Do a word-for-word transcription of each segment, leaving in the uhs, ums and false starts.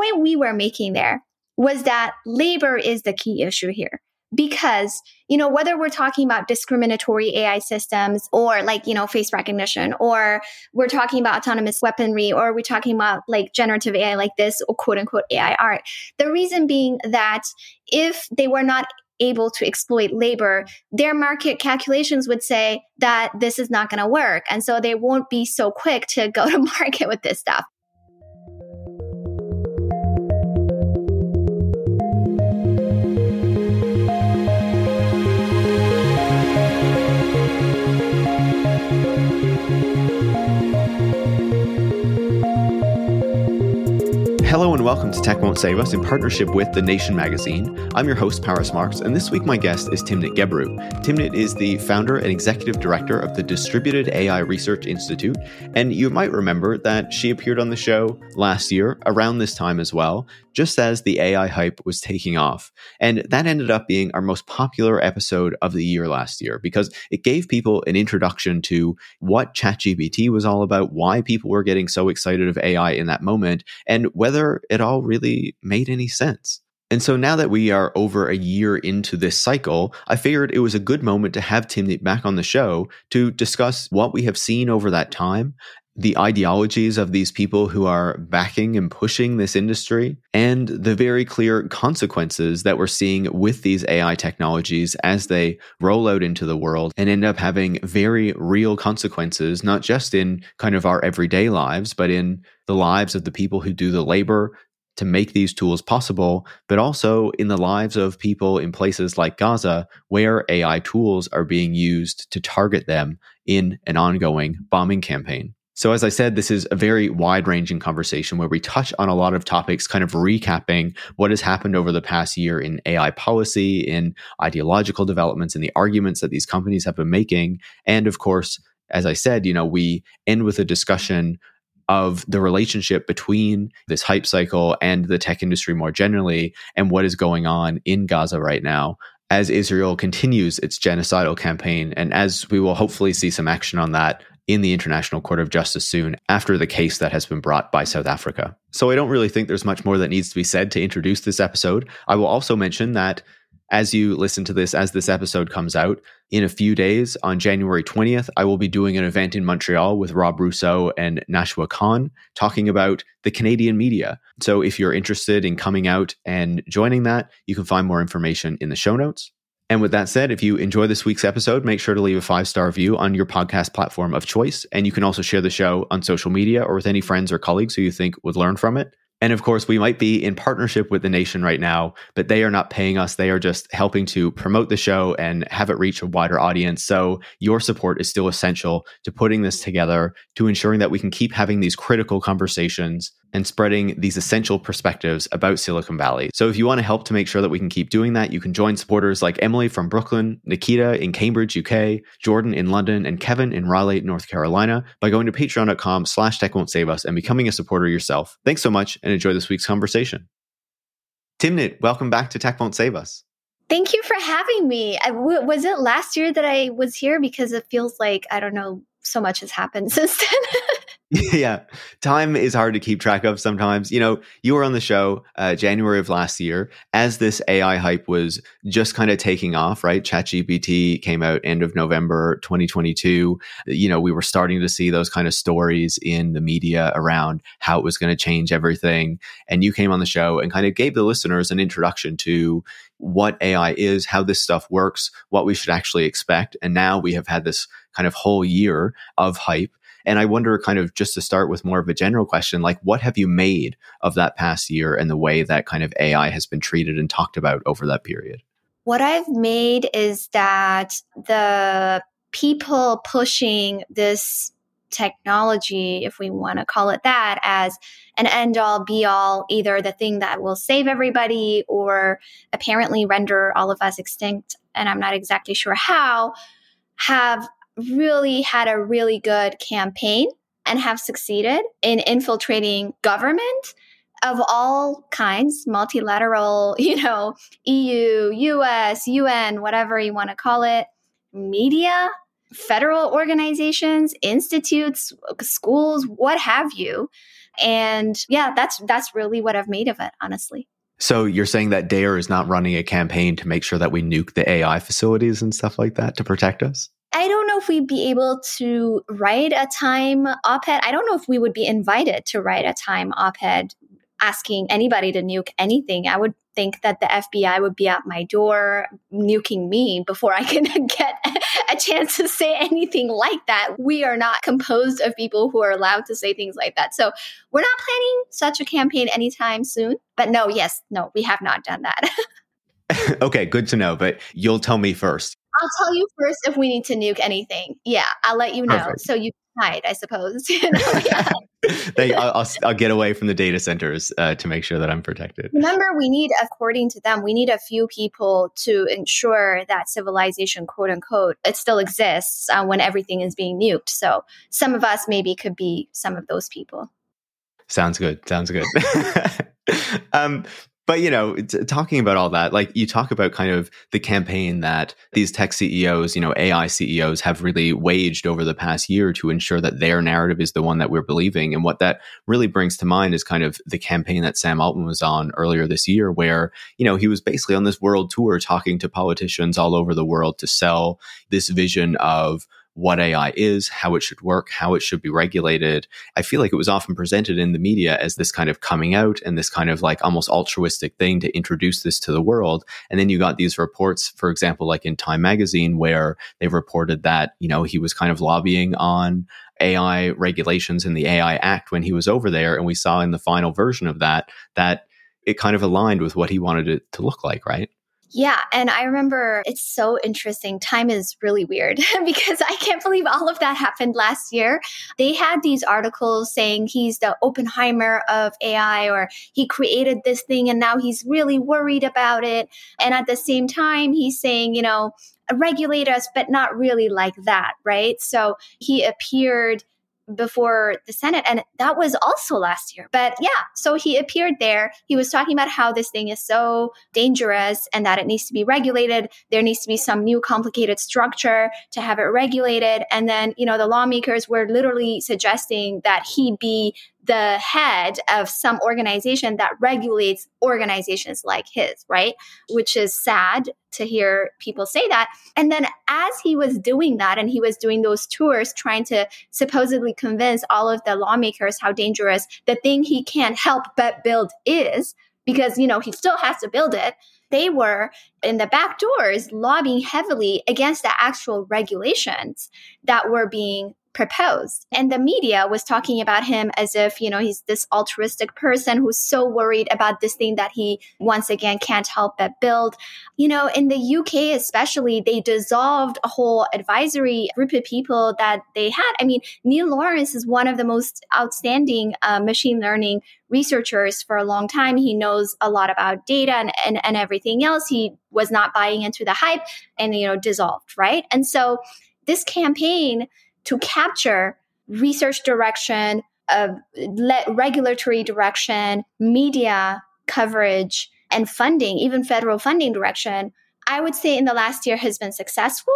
point we were making there was that labor is the key issue here. Because, you know, whether we're talking about discriminatory A I systems or like, you know, face recognition, or we're talking about autonomous weaponry, or we're talking about like generative A I like this or quote unquote A I art. The reason being that if they were not able to exploit labor, their market calculations would say that this is not going to work. And so they won't be so quick to go to market with this stuff. Hello and welcome to Tech Won't Save Us in partnership with The Nation magazine. I'm your host, Paris Marks, and this week my guest is Timnit Gebru. Timnit is the founder and executive director of the Distributed A I Research Institute, and you might remember that she appeared on the show last year, around this time as well, just as the A I hype was taking off. And that ended up being our most popular episode of the year last year, because it gave people an introduction to what ChatGPT was all about, why people were getting so excited of A I in that moment, and whether it all really made any sense. And so now that we are over a year into this cycle, I figured it was a good moment to have Timnit back on the show to discuss what we have seen over that time, the ideologies of these people who are backing and pushing this industry, and the very clear consequences that we're seeing with these A I technologies as they roll out into the world and end up having very real consequences, not just in kind of our everyday lives, but in the lives of the people who do the labor to make these tools possible, but also in the lives of people in places like Gaza, where A I tools are being used to target them in an ongoing bombing campaign. So as I said, this is a very wide-ranging conversation where we touch on a lot of topics, kind of recapping what has happened over the past year in A I policy, in ideological developments, and the arguments that these companies have been making. And of course, as I said, you know, we end with a discussion of the relationship between this hype cycle and the tech industry more generally, and what is going on in Gaza right now as Israel continues its genocidal campaign, and as we will hopefully see some action on that in the International Court of Justice soon after the case that has been brought by South Africa. So I don't really think there's much more that needs to be said to introduce this episode. I will also mention that as you listen to this, as this episode comes out, in a few days, on January twentieth, I will be doing an event in Montreal with Rob Rousseau and Nashua Khan talking about the Canadian media. So if you're interested in coming out and joining that, you can find more information in the show notes. And with that said, if you enjoy this week's episode, make sure to leave a five-star review on your podcast platform of choice. And you can also share the show on social media or with any friends or colleagues who you think would learn from it. And of course, we might be in partnership with The Nation right now, but they are not paying us. They are just helping to promote the show and have it reach a wider audience. So your support is still essential to putting this together, to ensuring that we can keep having these critical conversations and spreading these essential perspectives about Silicon Valley. So if you want to help to make sure that we can keep doing that, you can join supporters like Emily from Brooklyn, Nikita in Cambridge, U K, Jordan in London, and Kevin in Raleigh, North Carolina by going to patreon.com slash tech won't save us and becoming a supporter yourself. Thanks so much and enjoy this week's conversation. Timnit, welcome back to Tech Won't Save Us. Thank you for having me. I w- was it last year that I was here? Because it feels like, I don't know, so much has happened since then. Yeah. Time is hard to keep track of sometimes. You know, you were on the show uh, January of last year as this A I hype was just kind of taking off, right? ChatGPT came out end of November twenty twenty-two. You know, we were starting to see those kind of stories in the media around how it was going to change everything. And you came on the show and kind of gave the listeners an introduction to what A I is, how this stuff works, what we should actually expect. And now we have had this kind of whole year of hype. And I wonder, kind of just to start with more of a general question, like what have you made of that past year and the way that kind of A I has been treated and talked about over that period? What I've made is that the people pushing this technology, if we want to call it that, as an end-all, be-all, either the thing that will save everybody or apparently render all of us extinct, and I'm not exactly sure how, have really had a really good campaign and have succeeded in infiltrating government of all kinds, multilateral, you know, E U, U S, U N, whatever you want to call it, media, federal organizations, institutes, schools, what have you. And yeah, that's that's really what I've made of it, honestly. So you're saying that D A R E is not running a campaign to make sure that we nuke the A I facilities and stuff like that to protect us? I don't know if we'd be able to write a Time op-ed. I don't know if we would be invited to write a Time op-ed asking anybody to nuke anything. I would think that the F B I would be at my door nuking me before I can get a chance to say anything like that. We are not composed of people who are allowed to say things like that. So we're not planning such a campaign anytime soon. But no, yes, no, we have not done that. Okay, good to know. But you'll tell me first. I'll tell you first if we need to nuke anything. Yeah, I'll let you know. Perfect. So you hide, I suppose. You know? Yeah. they, I'll, I'll get away from the data centers uh, to make sure that I'm protected. Remember, we need, according to them, we need a few people to ensure that civilization, quote unquote, it still exists uh, when everything is being nuked. So some of us maybe could be some of those people. Sounds good. Sounds good. um But, you know, t- talking about all that, like you talk about kind of the campaign that these tech C E Os, you know, A I C E Os have really waged over the past year to ensure that their narrative is the one that we're believing. And what that really brings to mind is kind of the campaign that Sam Altman was on earlier this year, where, you know, he was basically on this world tour talking to politicians all over the world to sell this vision of what A I is, how it should work, how it should be regulated. I feel like it was often presented in the media as this kind of coming out and this kind of like almost altruistic thing to introduce this to the world. And then you got these reports, for example, like in Time magazine, where they reported that, you know, he was kind of lobbying on A I regulations and the A I Act when he was over there. And we saw in the final version of that, that it kind of aligned with what he wanted it to look like, right? Yeah. And I remember it's so interesting. Time is really weird because I can't believe all of that happened last year. They had these articles saying he's the Oppenheimer of A I, or he created this thing and now he's really worried about it. And at the same time, he's saying, you know, regulate us, but not really like that. Right. So he appeared before the Senate. And that was also last year. But yeah, so he appeared there. He was talking about how this thing is so dangerous and that it needs to be regulated. There needs to be some new complicated structure to have it regulated. And then, you know, the lawmakers were literally suggesting that he be the head of some organization that regulates organizations like his, right? Which is sad to hear people say that. And then as he was doing that, and he was doing those tours, trying to supposedly convince all of the lawmakers how dangerous the thing he can't help but build is, because, you know, he still has to build it. They were in the back doors lobbying heavily against the actual regulations that were being proposed. And the media was talking about him as if, you know, he's this altruistic person who's so worried about this thing that he, once again, can't help but build. You know, in the U K especially, they dissolved a whole advisory group of people that they had. I mean, Neil Lawrence is one of the most outstanding uh, machine learning researchers for a long time. He knows a lot about data and, and, and everything else. He was not buying into the hype and, you know, dissolved, right? And so this campaign to capture research direction, uh, le- regulatory direction, media coverage, and funding, even federal funding direction, I would say in the last year has been successful.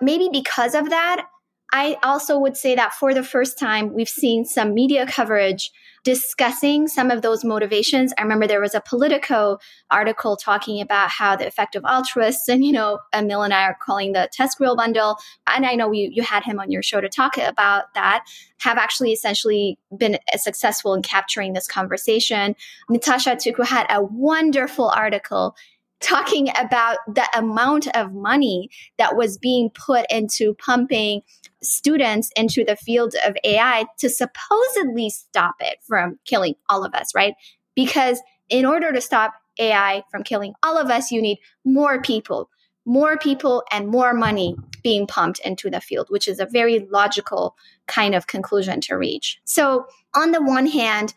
Maybe because of that, I also would say that for the first time, we've seen some media coverage discussing some of those motivations. I remember there was a Politico article talking about how the effective altruists, and, you know, Emil and I are calling the TESCREAL bundle, and I know you, you had him on your show to talk about that, have actually essentially been successful in capturing this conversation. Natasha Tiku had a wonderful article talking about the amount of money that was being put into pumping students into the field of A I to supposedly stop it from killing all of us, right? Because in order to stop A I from killing all of us, you need more people, more people and more money being pumped into the field, which is a very logical kind of conclusion to reach. So on the one hand,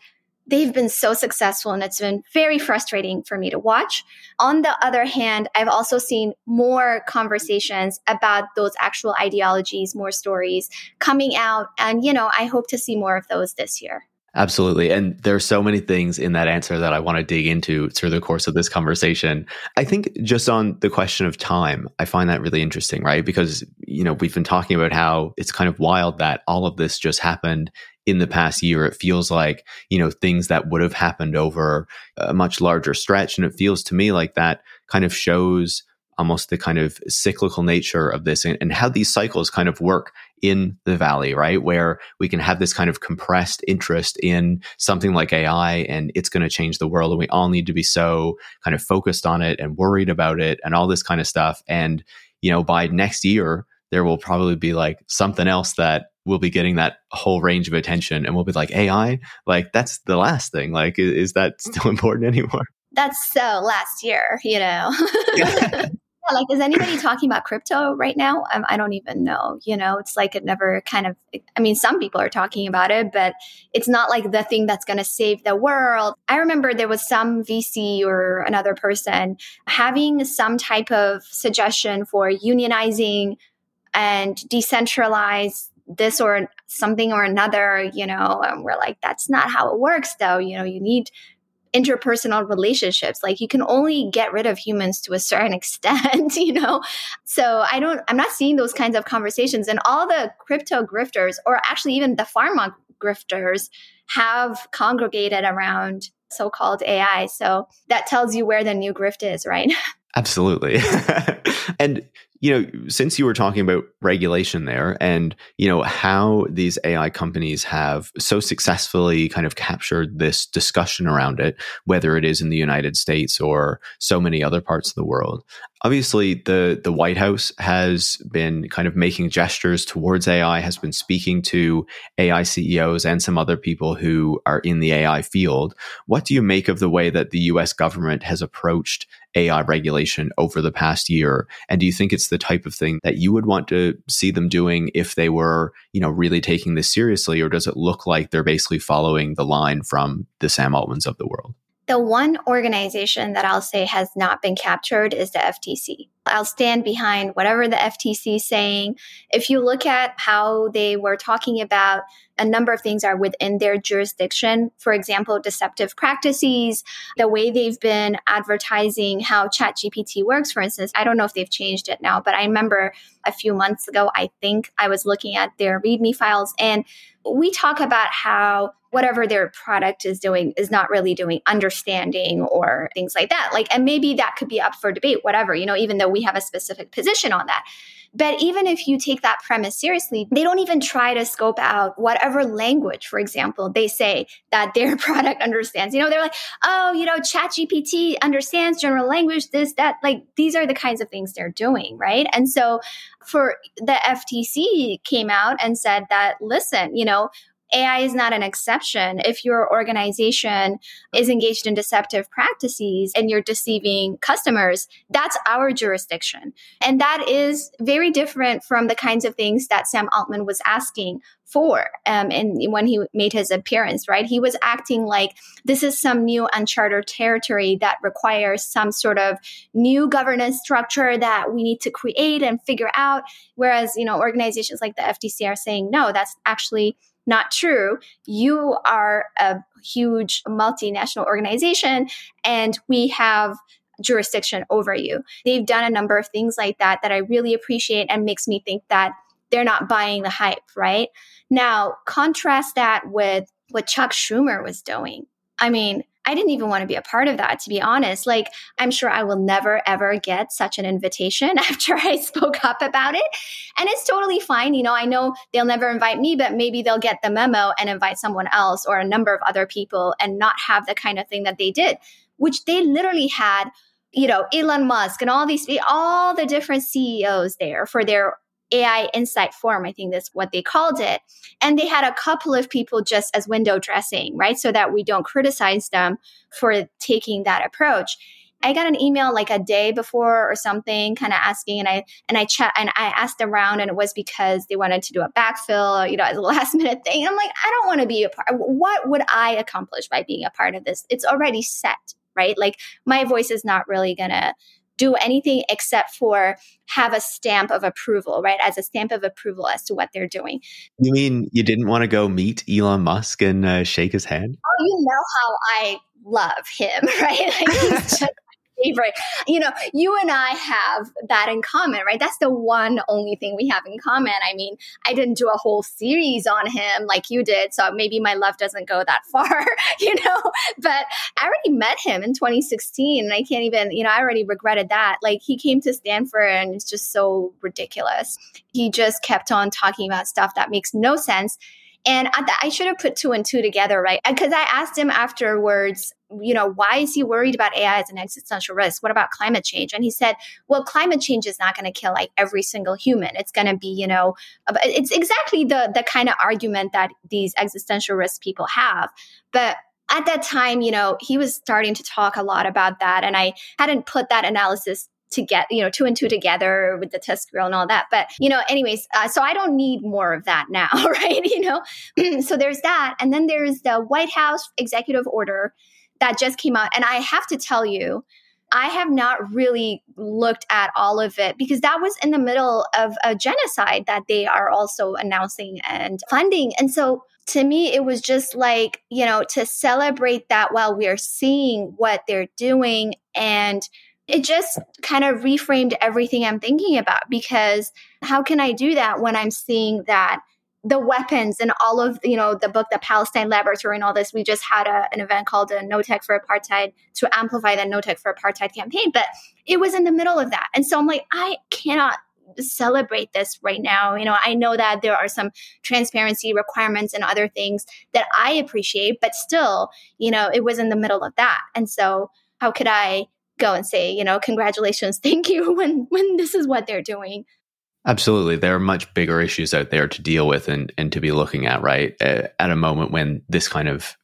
they've been so successful, and it's been very frustrating for me to watch. On the other hand, I've also seen more conversations about those actual ideologies, more stories coming out. And, you know, I hope to see more of those this year. Absolutely. And there are so many things in that answer that I want to dig into through the course of this conversation. I think just on the question of time, I find that really interesting, right? Because, you know, we've been talking about how it's kind of wild that all of this just happened in the past year. It feels like, you know, things that would have happened over a much larger stretch. And it feels to me like that kind of shows almost the kind of cyclical nature of this and, and how these cycles kind of work in the Valley, right? Where we can have this kind of compressed interest in something like A I and it's going to change the world. And we all need to be so kind of focused on it and worried about it and all this kind of stuff. And, you know, by next year, there will probably be like something else that we'll be getting that whole range of attention. And we'll be like, A I, like that's the last thing. Like, is, is that still important anymore? That's so last year, you know? Yeah. Like, is anybody talking about crypto right now? Um, I don't even know, you know, it's like it never kind of, I mean, some people are talking about it, but it's not like the thing that's going to save the world. I remember there was some V C or another person having some type of suggestion for unionizing and decentralize this or something or another, you know, and we're like, that's not how it works though. You know, you need interpersonal relationships. Like you can only get rid of humans to a certain extent, you know? So I don't, I'm not seeing those kinds of conversations. And all the crypto grifters, or actually even the pharma grifters, have congregated around so-called A I. So that tells you where the new grift is, right? Absolutely. And, you know, since you were talking about regulation there and, you know, how these A I companies have so successfully kind of captured this discussion around it, whether it is in the United States or so many other parts of the world. Obviously, the, the White House has been kind of making gestures towards A I, has been speaking to A I C E Os and some other people who are in the A I field. What do you make of the way that the U S government has approached A I regulation over the past year? And do you think it's the type of thing that you would want to see them doing if they were, you know, really taking this seriously? Or does it look like they're basically following the line from the Sam Altmans of the world? The one organization that I'll say has not been captured is the F T C. I'll stand behind whatever the F T C is saying. If you look at how they were talking about, a number of things are within their jurisdiction. For example, deceptive practices, the way they've been advertising how ChatGPT works, for instance. I don't know if they've changed it now, but I remember a few months ago, I think I was looking at their README files, and we talk about how whatever their product is doing is not really doing understanding or things like that. Like, and maybe that could be up for debate, whatever, you know, even though we have a specific position on that. But even if you take that premise seriously, they don't even try to scope out whatever language, for example, they say that their product understands. You know, they're like, oh, you know, ChatGPT understands general language, this, that, like these are the kinds of things they're doing, right? And so for the F T C came out and said that, listen, you know, A I is not an exception. If your organization is engaged in deceptive practices and you're deceiving customers, that's our jurisdiction. And that is very different from the kinds of things that Sam Altman was asking for. Um, and when he made his appearance, right, he was acting like this is some new uncharted territory that requires some sort of new governance structure that we need to create and figure out. Whereas, you know, organizations like the F T C are saying, no, that's actually not true. You are a huge multinational organization and we have jurisdiction over you. They've done a number of things like that that I really appreciate and makes me think that they're not buying the hype, right? Now, contrast that with what Chuck Schumer was doing. I mean, I didn't even want to be a part of that, to be honest. Like, I'm sure I will never, ever get such an invitation after I spoke up about it. And it's totally fine. You know, I know they'll never invite me, but maybe they'll get the memo and invite someone else or a number of other people and not have the kind of thing that they did, which they literally had, you know, Elon Musk and all these, all the different C E Os there for their A I Insight Forum, I think that's what they called it. And they had a couple of people just as window dressing, right? So that we don't criticize them for taking that approach. I got an email like a day before or something kind of asking, and I and I chat and I asked around, and it was because they wanted to do a backfill, you know, as a last minute thing. And I'm like, I don't want to be a part. What would I accomplish by being a part of this? It's already set, right? Like my voice is not really going to do anything except for have a stamp of approval, right? As a stamp of approval as to what they're doing. You mean you didn't want to go meet Elon Musk and uh, shake his hand? Oh, you know how I love him, right? Like, he's just favorite. You know, you and I have that in common, right? That's the one only thing we have in common. I mean, I didn't do a whole series on him like you did, so maybe my love doesn't go that far, you know, but I already met him in twenty sixteen and I can't even, you know, I already regretted that. Like, he came to Stanford and it's just so ridiculous. He just kept on talking about stuff that makes no sense. And I, I should have put two and two together, right? Because I asked him afterwards, you know, why is he worried about A I as an existential risk? What about climate change? And he said, well, climate change is not going to kill like every single human. It's going to be, you know, it's exactly the the kind of argument that these existential risk people have. But at that time, you know, he was starting to talk a lot about that. And I hadn't put that analysis to get, you know, two and two together with the TESCREAL and all that. But, you know, anyways, uh, so I don't need more of that now, right? You know, so there's that. And then there's the White House executive order that just came out. And I have to tell you, I have not really looked at all of it because that was in the middle of a genocide that they are also announcing and funding. And so to me, it was just like, you know, to celebrate that while we are seeing what they're doing. And it just kind of reframed everything I'm thinking about, because how can I do that when I'm seeing that the weapons and all of, you know, the book, the Palestine Laboratory and all this, we just had a, an event called a No Tech for Apartheid to amplify the No Tech for Apartheid campaign. But it was in the middle of that. And so I'm like, I cannot celebrate this right now. You know, I know that there are some transparency requirements and other things that I appreciate, but still, you know, it was in the middle of that. And so how could I go and say, you know, congratulations, thank you, when when this is what they're doing? Absolutely. There are much bigger issues out there to deal with and, and to be looking at, right? At a moment when this kind of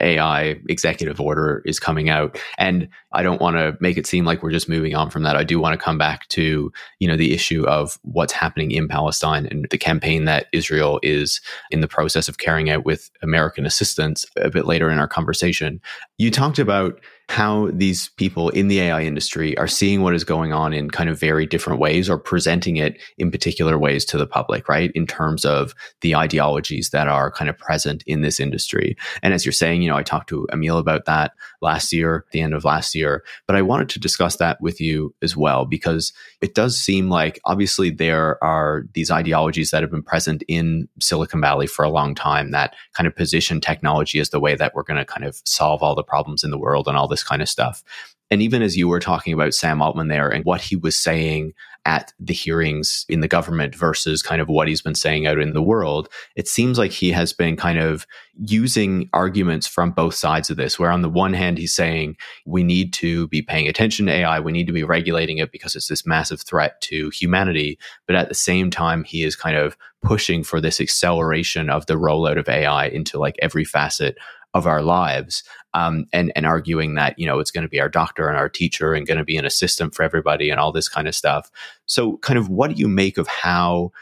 A I executive order is coming out. And I don't want to make it seem like we're just moving on from that. I do want to come back to, you know, the issue of what's happening in Palestine and the campaign that Israel is in the process of carrying out with American assistance a bit later in our conversation. You talked about how these people in the A I industry are seeing what is going on in kind of very different ways, or presenting it in particular ways to the public, right? In terms of the ideologies that are kind of present in this industry. And as you're saying, you know, I talked to Emile about that last year, the end of last year, but I wanted to discuss that with you as well, because it does seem like obviously there are these ideologies that have been present in Silicon Valley for a long time that kind of position technology as the way that we're going to kind of solve all the problems in the world and all this kind of stuff. And even as you were talking about Sam Altman there and what he was saying at the hearings in the government versus kind of what he's been saying out in the world, it seems like he has been kind of using arguments from both sides of this, where on the one hand, he's saying, we need to be paying attention to A I, we need to be regulating it because it's this massive threat to humanity. But at the same time, he is kind of pushing for this acceleration of the rollout of A I into like every facet of our lives, um, and, and arguing that, you know, it's going to be our doctor and our teacher and going to be an assistant for everybody and all this kind of stuff. So kind of what do you make of how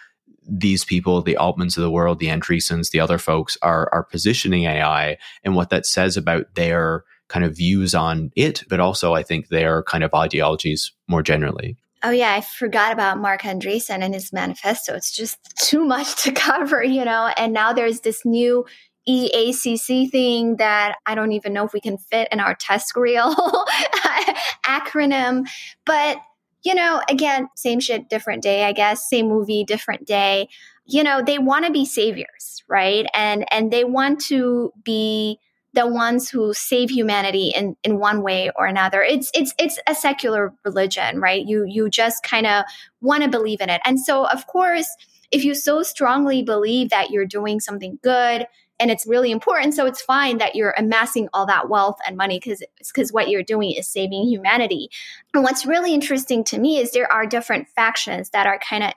these people, the Altmans of the world, the Andreessens, the other folks are are positioning A I and what that says about their kind of views on it, but also I think their kind of ideologies more generally? Oh, yeah, I forgot about Mark Andreessen and his manifesto. It's just too much to cover, you know, and now there's this new E A C C thing that I don't even know if we can fit in our TESCREAL acronym. But, you know, again, same shit, different day, I guess, same movie, different day. You know, they want to be saviors, right? And and they want to be the ones who save humanity in, in one way or another. It's it's it's a secular religion, right? You you just kind of want to believe in it. And so, of course, if you so strongly believe that you're doing something good, and it's really important, so it's fine that you're amassing all that wealth and money because because what you're doing is saving humanity. And what's really interesting to me is there are different factions that are kind of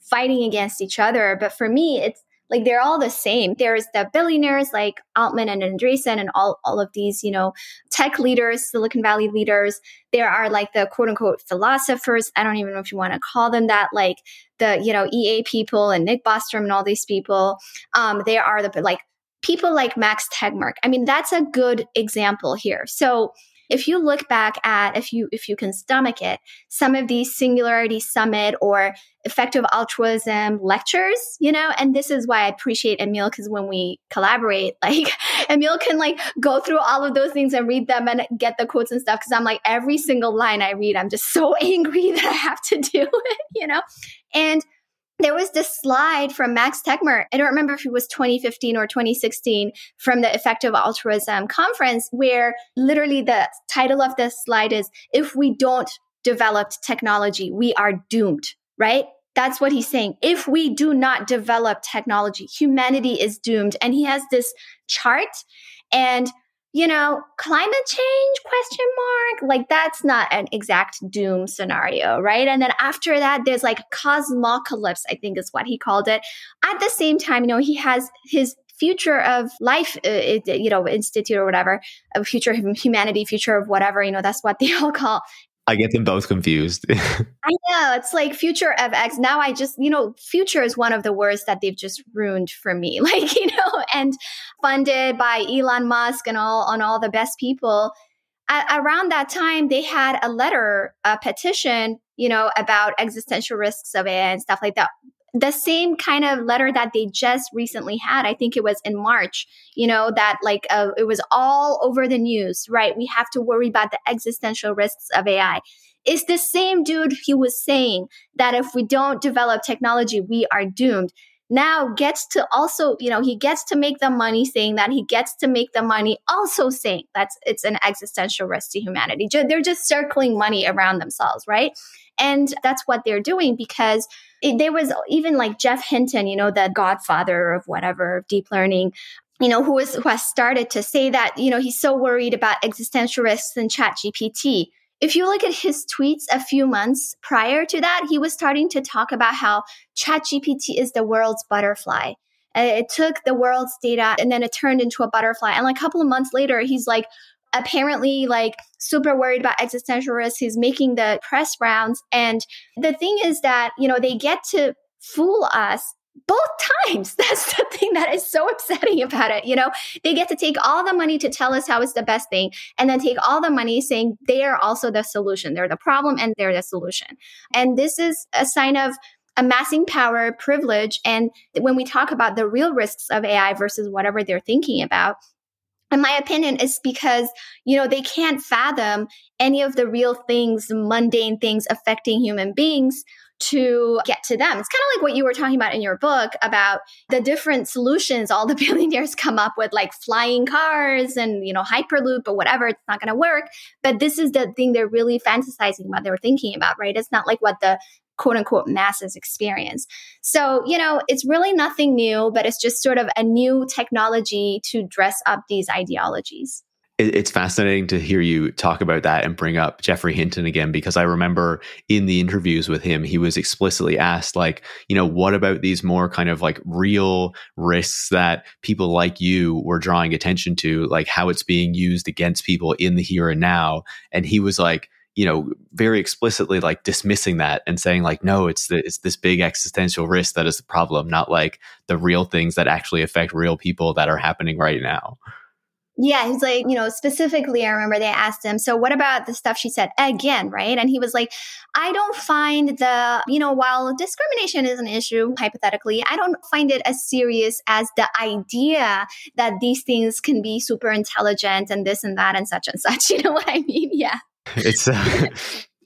fighting against each other. But for me, it's like they're all the same. There's the billionaires like Altman and Andreessen and all, all of these, you know, tech leaders, Silicon Valley leaders. There are like the quote unquote philosophers. I don't even know if you want to call them that, like the, you know, E A people and Nick Bostrom and all these people. Um, they are the like people like Max Tegmark. I mean, that's a good example here. So if you look back at, if you if you can stomach it, some of these Singularity Summit or Effective Altruism lectures, you know, and this is why I appreciate Emile, because when we collaborate, like Emile can like go through all of those things and read them and get the quotes and stuff, because I'm like, every single line I read, I'm just so angry that I have to do it, you know? And there was this slide from Max Tegmark. I don't remember if it was twenty fifteen or twenty sixteen from the Effective Altruism conference, where literally the title of this slide is, if we don't develop technology, we are doomed, right? That's what he's saying. If we do not develop technology, humanity is doomed. And he has this chart and, you know, climate change, question mark, like that's not an exact doom scenario, right? And then after that, there's like cosmocalypse, I think is what he called it. At the same time, you know, he has his Future of Life, uh, you know, Institute or whatever, a future of humanity, future of whatever, you know, that's what they all call. I get them both confused. I know. It's like future of X. Now I just, you know, future is one of the words that they've just ruined for me. Like, you know, and funded by Elon Musk and all on all the best people. A- around that time, they had a letter, a petition, you know, about existential risks of A I and stuff like that. The same kind of letter that they just recently had, I think it was in March, you know, that like uh, it was all over the news, right? We have to worry about the existential risks of A I. It's the same dude who was saying that if we don't develop technology, we are doomed. Now gets to also, you know, he gets to make the money saying that he gets to make the money also saying that's it's an existential risk to humanity. They're just circling money around themselves, right? And that's what they're doing, because it, there was even like Geoff Hinton, you know, the godfather of whatever deep learning, you know, who, is, who has started to say that, you know, he's so worried about existential risks in ChatGPT. If you look at his tweets a few months prior to that, he was starting to talk about how ChatGPT is the world's butterfly. It took the world's data and then it turned into a butterfly. And like a couple of months later, he's like, apparently like super worried about existential risks. He's making the press rounds. And the thing is that, you know, they get to fool us both times. That's the thing that is so upsetting about it. You know, they get to take all the money to tell us how it's the best thing and then take all the money saying they are also the solution. They're the problem and they're the solution. And this is a sign of amassing power, privilege. And when we talk about the real risks of A I versus whatever they're thinking about, in my opinion, it's because, you know, they can't fathom any of the real things, mundane things affecting human beings to get to them. It's kind of like what you were talking about in your book about the different solutions all the billionaires come up with, like flying cars and, you know, Hyperloop or whatever. It's not going to work. But this is the thing they're really fantasizing about, they're thinking about, right? It's not like what the quote unquote masses experience. So, you know, it's really nothing new, but it's just sort of a new technology to dress up these ideologies. It's fascinating to hear you talk about that and bring up Geoffrey Hinton again, because I remember in the interviews with him, he was explicitly asked, like, you know, what about these more kind of like real risks that people like you were drawing attention to, like how it's being used against people in the here and now. And he was like, you know, very explicitly like dismissing that and saying like, no, it's the, it's this big existential risk that is the problem, not like the real things that actually affect real people that are happening right now. Yeah, he's like, you know, specifically, I remember they asked him, so what about the stuff she said again, right? And he was like, I don't find the, you know, while discrimination is an issue, hypothetically, I don't find it as serious as the idea that these things can be super intelligent and this and that and such and such. You know what I mean? Yeah. It's uh,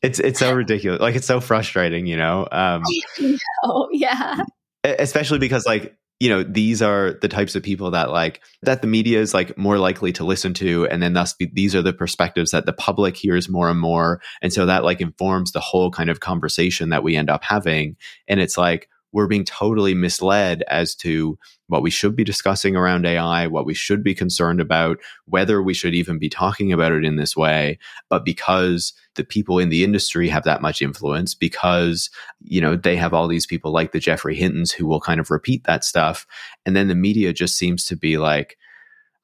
it's it's so ridiculous. Like, it's so frustrating, you know? Um, no, yeah. Especially because like, you know, these are the types of people that like, that the media is like more likely to listen to. And then thus be, these are the perspectives that the public hears more and more. And so that like informs the whole kind of conversation that we end up having. And it's like, we're being totally misled as to what we should be discussing around A I, what we should be concerned about, whether we should even be talking about it in this way. But because the people in the industry have that much influence, because, you know, they have all these people like the Geoffrey Hintons who will kind of repeat that stuff. And then the media just seems to be like,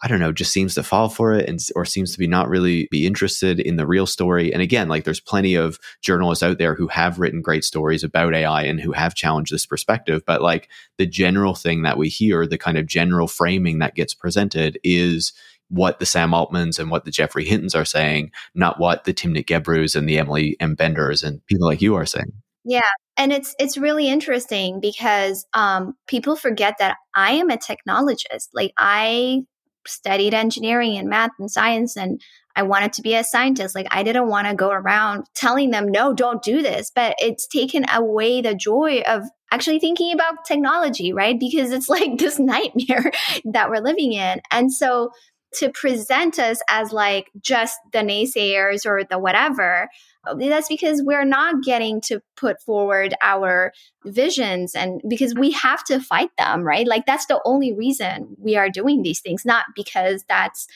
I don't know, just seems to fall for it and or seems to be not really be interested in the real story. And again, like there's plenty of journalists out there who have written great stories about A I and who have challenged this perspective. But like the general thing that we hear, the kind of general framing that gets presented is what the Sam Altmans and what the Geoffrey Hintons are saying, not what the Timnit Gebrus and the Emily M. Benders and people like you are saying. Yeah. And it's it's really interesting because um, people forget that I am a technologist. Like, I studied engineering and math and science, and I wanted to be a scientist. Like, I didn't want to go around telling them, no, don't do this. But it's taken away the joy of actually thinking about technology, right? Because it's like this nightmare that we're living in. And so to present us as like just the naysayers or the whatever, that's because we're not getting to put forward our visions, and because we have to fight them, right? Like, that's the only reason we are doing these things, not because that's,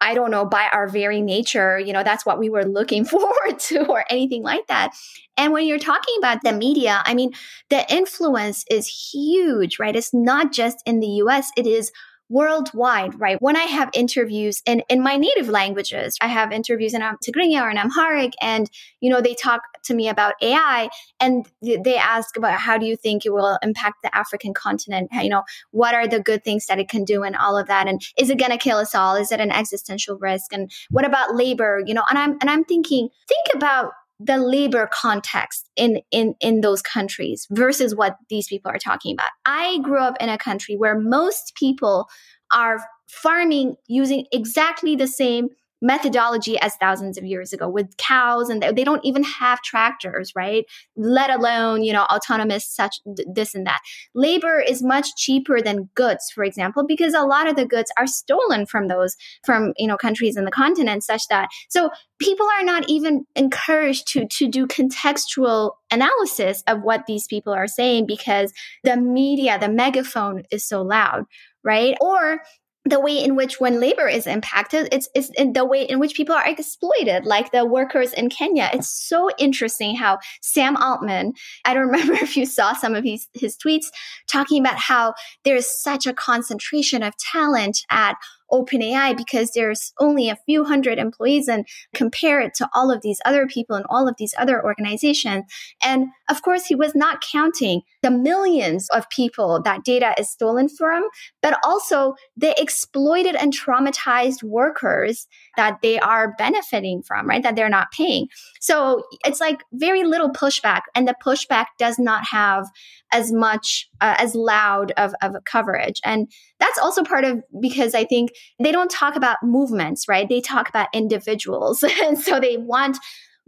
I don't know, by our very nature, you know, that's what we were looking forward to or anything like that. And when you're talking about the media, I mean, the influence is huge, right? It's not just in the U S, it is worldwide, right? When I have interviews in, in my native languages, I have interviews in Tigrinya or in Amharic, and, you know, they talk to me about A I, and they ask about how do you think it will impact the African continent? You know, what are the good things that it can do and all of that? And is it going to kill us all? Is it an existential risk? And what about labor? You know, and I'm, and I'm thinking, think about the labor context in, in, in those countries versus what these people are talking about. I grew up in a country where most people are farming using exactly the same methodology as thousands of years ago with cows, and they don't even have tractors, right? Let alone, you know, autonomous such this and that. Labor is much cheaper than goods, for example, because a lot of the goods are stolen from those, from, you know, countries in the continent such that. So people are not even encouraged to, to do contextual analysis of what these people are saying because the media, the megaphone is so loud, right? Or the way in which when labor is impacted, it's, it's in the way in which people are exploited, like the workers in Kenya. It's so interesting how Sam Altman, I don't remember if you saw some of his, his tweets talking about how there's such a concentration of talent at OpenAI because there's only a few hundred employees, and compare it to all of these other people and all of these other organizations. And of course, he was not counting the millions of people that data is stolen from, but also the exploited and traumatized workers that they are benefiting from, right? That they're not paying. So it's like very little pushback, and the pushback does not have as much, uh, as loud of, of coverage. And that's also part of because I think they don't talk about movements, right? They talk about individuals. And so they want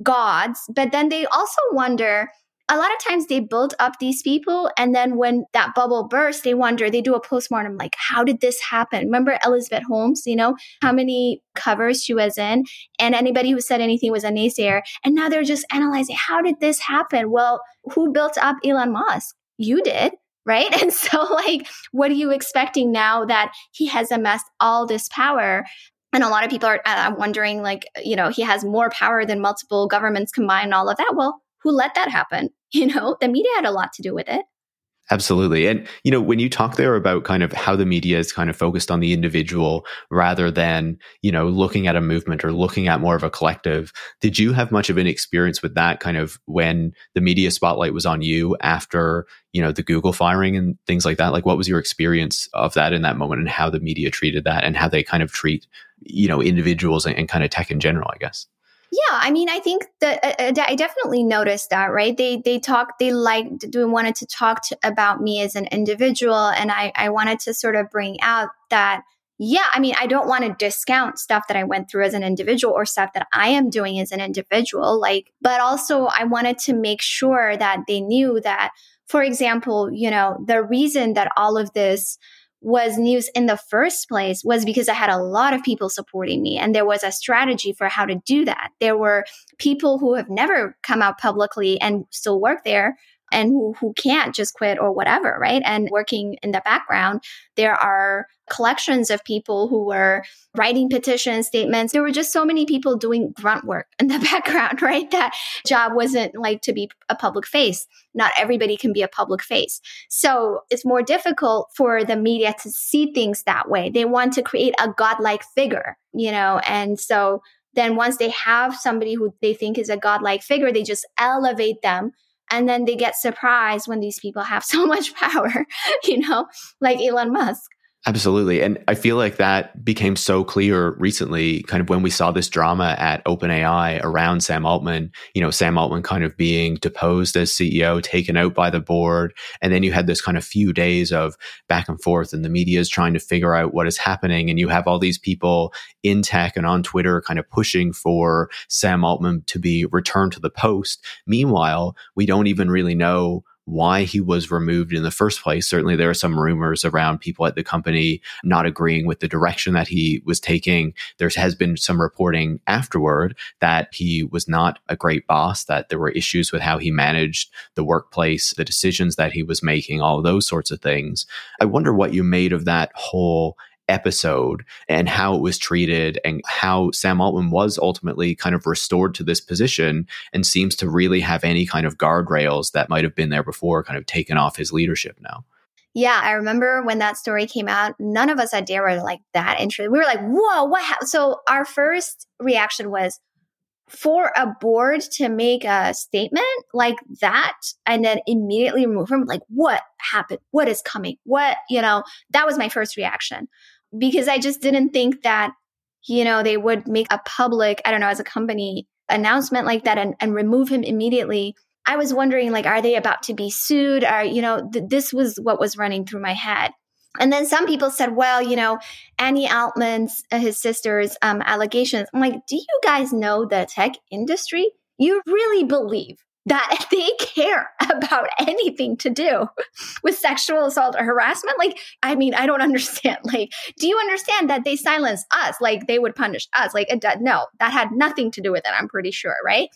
gods, but then they also wonder, a lot of times they build up these people. And then when that bubble bursts, they wonder, they do a postmortem, like, how did this happen? Remember Elizabeth Holmes, you know, how many covers she was in, and anybody who said anything was a naysayer. And now they're just analyzing, how did this happen? Well, who built up Elon Musk? You did. Right. And so, like, what are you expecting now that he has amassed all this power? And a lot of people are uh, wondering, like, you know, he has more power than multiple governments combined and all of that. Well, who let that happen? You know, the media had a lot to do with it. Absolutely. And, you know, when you talk there about kind of how the media is kind of focused on the individual rather than, you know, looking at a movement or looking at more of a collective, did you have much of an experience with that kind of when the media spotlight was on you after, you know, the Google firing and things like that? Like, what was your experience of that in that moment, and how the media treated that, and how they kind of treat, you know, individuals and, and kind of tech in general, I guess? Yeah, I mean, I think that uh, I definitely noticed that, right? They they talked, they liked, they wanted to talk to, about me as an individual, and I, I wanted to sort of bring out that, yeah, I mean, I don't want to discount stuff that I went through as an individual or stuff that I am doing as an individual, like, but also I wanted to make sure that they knew that, for example, you know, the reason that all of this was news in the first place was because I had a lot of people supporting me, and there was a strategy for how to do that. There were people who have never come out publicly and still work there, and who, who can't just quit or whatever, right? And working in the background, there are collections of people who were writing petitions, statements. There were just so many people doing grunt work in the background, right? That job wasn't like to be a public face. Not everybody can be a public face. So it's more difficult for the media to see things that way. They want to create a godlike figure, you know, and so then once they have somebody who they think is a godlike figure, they just elevate them. And then they get surprised when these people have so much power, you know, like Elon Musk. Absolutely. And I feel like that became so clear recently, kind of when we saw this drama at OpenAI around Sam Altman, you know, Sam Altman kind of being deposed as C E O, taken out by the board. And then you had this kind of few days of back and forth, and the media is trying to figure out what is happening. And you have all these people in tech and on Twitter kind of pushing for Sam Altman to be returned to the post. Meanwhile, we don't even really know why he was removed in the first place. Certainly, there are some rumors around people at the company not agreeing with the direction that he was taking. There has been some reporting afterward that he was not a great boss, that there were issues with how he managed the workplace, the decisions that he was making, all those sorts of things. I wonder what you made of that whole episode and how it was treated and how Sam Altman was ultimately kind of restored to this position and seems to really have any kind of guardrails that might have been there before kind of taken off his leadership now. Yeah, I remember when that story came out, none of us had were like that interested. We were like, whoa, what happened? So our first reaction was for a board to make a statement like that and then immediately remove him, like what happened? What is coming? What, you know, that was my first reaction. Because I just didn't think that, you know, they would make a public, I don't know, as a company announcement like that and, and remove him immediately. I was wondering, like, are they about to be sued? Or, you know, th- this was what was running through my head. And then some people said, well, you know, Annie Altman's, uh, his sister's um, allegations. I'm like, do you guys know the tech industry? You really believe that they care about anything to do with sexual assault or harassment? Like, I mean, I don't understand. Like, do you understand that they silence us? Like, they would punish us. Like, no, that had nothing to do with it, I'm pretty sure, right?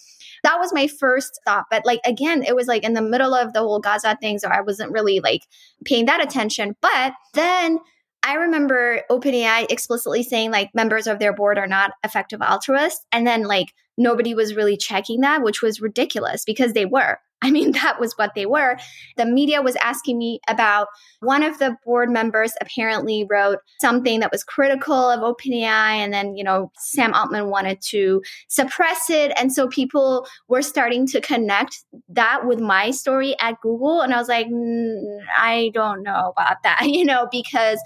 That was my first thought. But like, again, it was like in the middle of the whole Gaza thing, so I wasn't really like paying that attention. But then I remember OpenAI explicitly saying like members of their board are not effective altruists. And then like nobody was really checking that, which was ridiculous because they were. I mean, that was what they were. The media was asking me about one of the board members apparently wrote something that was critical of OpenAI. And then, you know, Sam Altman wanted to suppress it. And so people were starting to connect that with my story at Google. And I was like, mm, I don't know about that, you know, because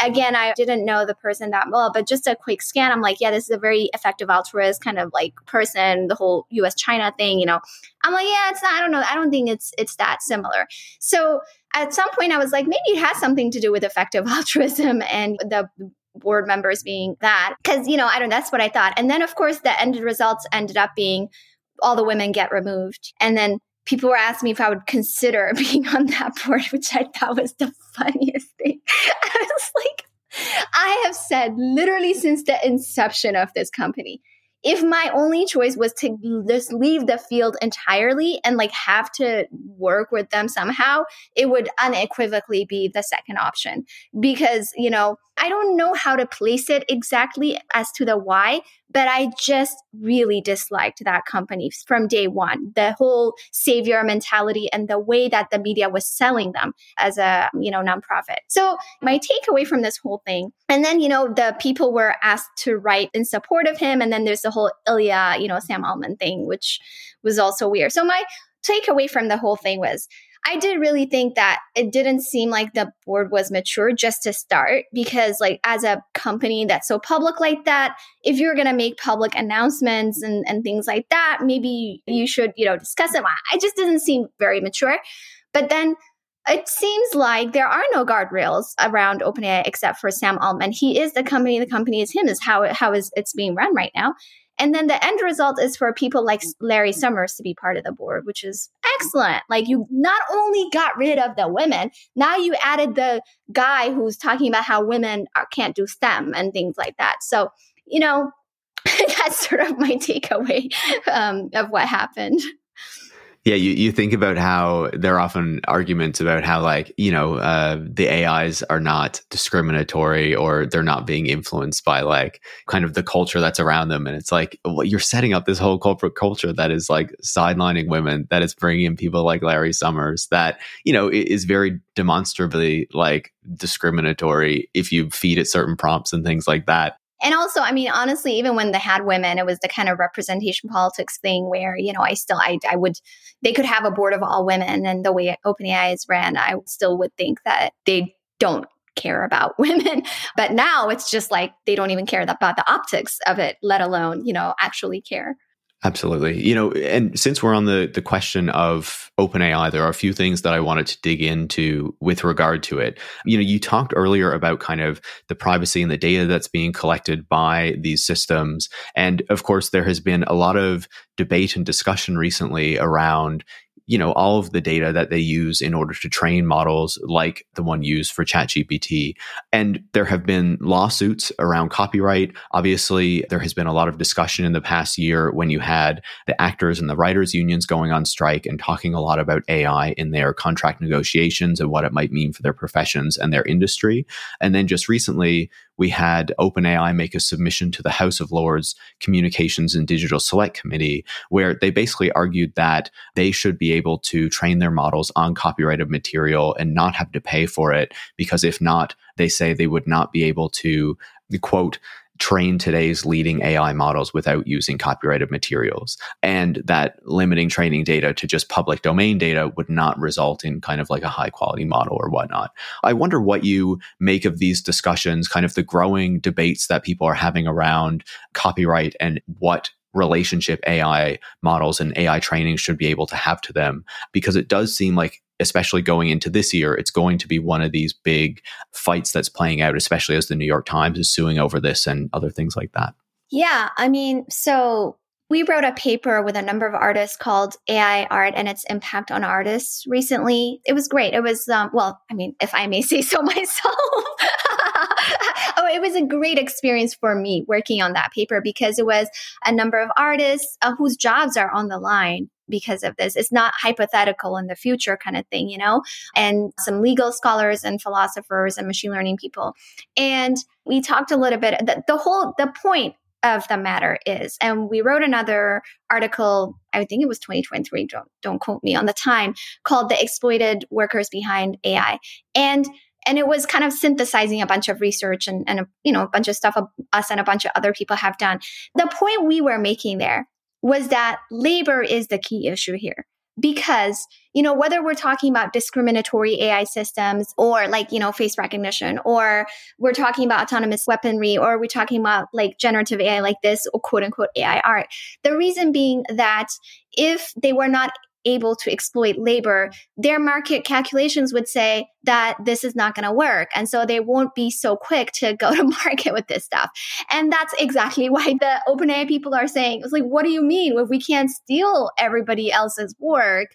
again, I didn't know the person that well, but just a quick scan. I'm like, yeah, this is a very effective altruist kind of like person, the whole U S China thing, you know. I'm like, yeah, it's not, I don't know. I don't think it's it's that similar. So at some point I was like, maybe it has something to do with effective altruism and the board members being that. Because, you know, I don't, that's what I thought. And then of course the end results ended up being all the women get removed. And then people were asking me if I would consider being on that board, which I thought was the funniest thing. I was like, I have said literally since the inception of this company, if my only choice was to just leave the field entirely and like have to work with them somehow, it would unequivocally be the second option because, you know, I don't know how to place it exactly as to the why, but I just really disliked that company from day one, the whole savior mentality and the way that the media was selling them as a, you know, nonprofit. So my takeaway from this whole thing, and then, you know, the people were asked to write in support of him. And then there's the whole Ilya, you know, Sam Altman thing, which was also weird. So my takeaway from the whole thing was, I did really think that it didn't seem like the board was mature just to start because like as a company that's so public like that, if you're going to make public announcements and, and things like that, maybe you should, you know, discuss it. I just didn't seem very mature. But then it seems like there are no guardrails around OpenAI except for Sam Altman. He is the company. The company is him is how, it, how is it's being run right now. And then the end result is for people like Larry Summers to be part of the board, which is excellent. Like you not only got rid of the women, now you added the guy who's talking about how women are, can't do STEM and things like that. So, you know, that's sort of my takeaway um, of what happened. Yeah, you, you think about how there are often arguments about how like, you know, uh, the A Is are not discriminatory or they're not being influenced by like kind of the culture that's around them. And it's like, well, you're setting up this whole corporate culture that is like sidelining women, that is bringing in people like Larry Summers, that, you know, is very demonstrably like discriminatory if you feed it certain prompts and things like that. And also, I mean, honestly, even when they had women, it was the kind of representation politics thing where, you know, I still, I, I would, they could have a board of all women. And the way OpenAI is ran, I still would think that they don't care about women. But now it's just like they don't even care about the optics of it, let alone, you know, actually care. Absolutely. You know, and since we're on the, the question of OpenAI, there are a few things that I wanted to dig into with regard to it. You know, you talked earlier about kind of the privacy and the data that's being collected by these systems. And of course, there has been a lot of debate and discussion recently around, you know, all of the data that they use in order to train models like the one used for ChatGPT. And there have been lawsuits around copyright. Obviously, there has been a lot of discussion in the past year when you had the actors and the writers unions going on strike and talking a lot about A I in their contract negotiations and what it might mean for their professions and their industry. And then just recently, we had OpenAI make a submission to the House of Lords Communications and Digital Select Committee, where they basically argued that they should be able to train their models on copyrighted material and not have to pay for it, because if not, they say they would not be able to, quote, train today's leading A I models without using copyrighted materials, and that limiting training data to just public domain data would not result in kind of like a high quality model or whatnot. I wonder what you make of these discussions, kind of the growing debates that people are having around copyright and what relationship A I models and A I training should be able to have to them, because it does seem like, especially going into this year, it's going to be one of these big fights that's playing out, especially as the New York Times is suing over this and other things like that. Yeah. I mean, so we wrote a paper with a number of artists called A I Art and Its Impact on Artists recently. It was great. It was, um, well, I mean, if I may say so myself, oh, it was a great experience for me working on that paper, because it was a number of artists uh, whose jobs are on the line because of this. It's not hypothetical in the future kind of thing, you know, and some legal scholars and philosophers and machine learning people. And we talked a little bit, the, the whole, the point of the matter is, and we wrote another article, I think it was twenty twenty-three, don't, don't quote me on the time, called The Exploited Workers Behind A I. And And it was kind of synthesizing a bunch of research and, and you know, a bunch of stuff us and a bunch of other people have done. The point we were making there was that labor is the key issue here, because, you know, whether we're talking about discriminatory A I systems or like, you know, face recognition, or we're talking about autonomous weaponry, or we're talking about like generative A I like this, or quote unquote A I art. The reason being that if they were not able to exploit labor, their market calculations would say that this is not going to work. And so they won't be so quick to go to market with this stuff. And that's exactly why the OpenAI people are saying, it's like, what do you mean? If we can't steal everybody else's work,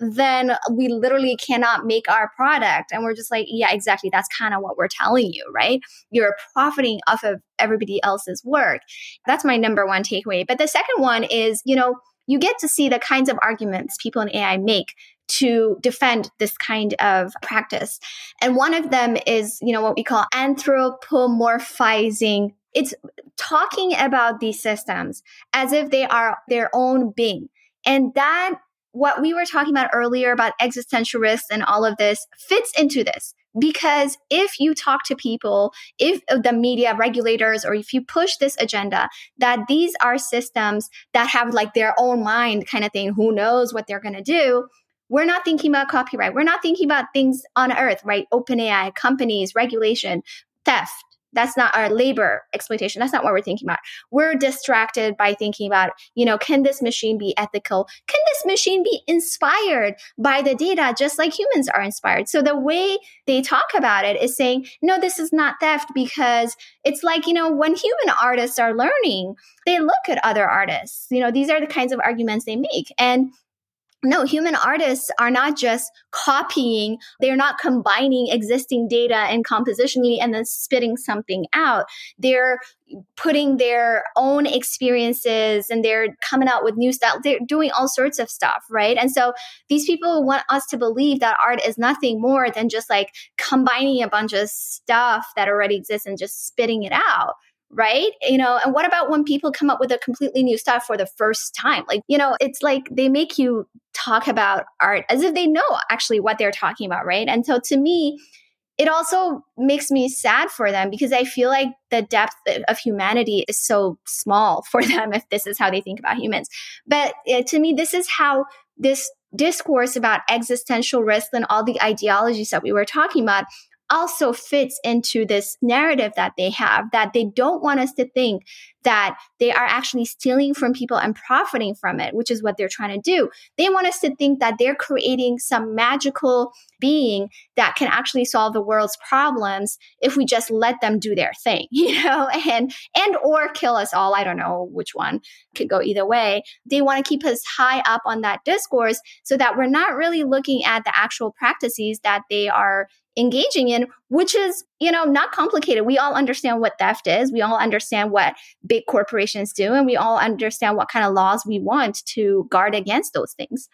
then we literally cannot make our product. And we're just like, yeah, exactly. That's kind of what we're telling you, right? You're profiting off of everybody else's work. That's my number one takeaway. But the second one is, you know, you get to see the kinds of arguments people in A I make to defend this kind of practice. And one of them is, you know, what we call anthropomorphizing. It's talking about these systems as if they are their own being. And that, what we were talking about earlier about existential risks and all of this, fits into this. Because if you talk to people, if the media regulators, or if you push this agenda that these are systems that have like their own mind kind of thing, who knows what they're going to do? We're not thinking about copyright. We're not thinking about things on earth, right? OpenAI, companies, regulation, theft. That's not our labor exploitation. That's not what we're thinking about. We're distracted by thinking about, you know, can this machine be ethical? Can this machine be inspired by the data just like humans are inspired? So the way they talk about it is saying, no, this is not theft, because it's like, you know, when human artists are learning, they look at other artists. You know, these are the kinds of arguments they make. And no, human artists are not just copying. They're not combining existing data and compositionally and then spitting something out. They're putting their own experiences and they're coming out with new stuff. They're doing all sorts of stuff, right? And so these people want us to believe that art is nothing more than just like combining a bunch of stuff that already exists and just spitting it out. Right? You know, and what about when people come up with a completely new stuff for the first time? Like, you know, it's like they make you talk about art as if they know actually what they're talking about, right? And so to me, it also makes me sad for them, because I feel like the depth of humanity is so small for them if this is how they think about humans. But uh, to me, this is how this discourse about existential risk and all the ideologies that we were talking about also fits into this narrative that they have, that they don't want us to think that they are actually stealing from people and profiting from it, which is what they're trying to do. They want us to think that they're creating some magical being that can actually solve the world's problems if we just let them do their thing, you know, and and or kill us all. I don't know which one, could go either way. They want to keep us high up on that discourse so that we're not really looking at the actual practices that they are engaging in, which is, you know, not complicated. We all understand what theft is. We all understand what big corporations do, and we all understand what kind of laws we want to guard against those things.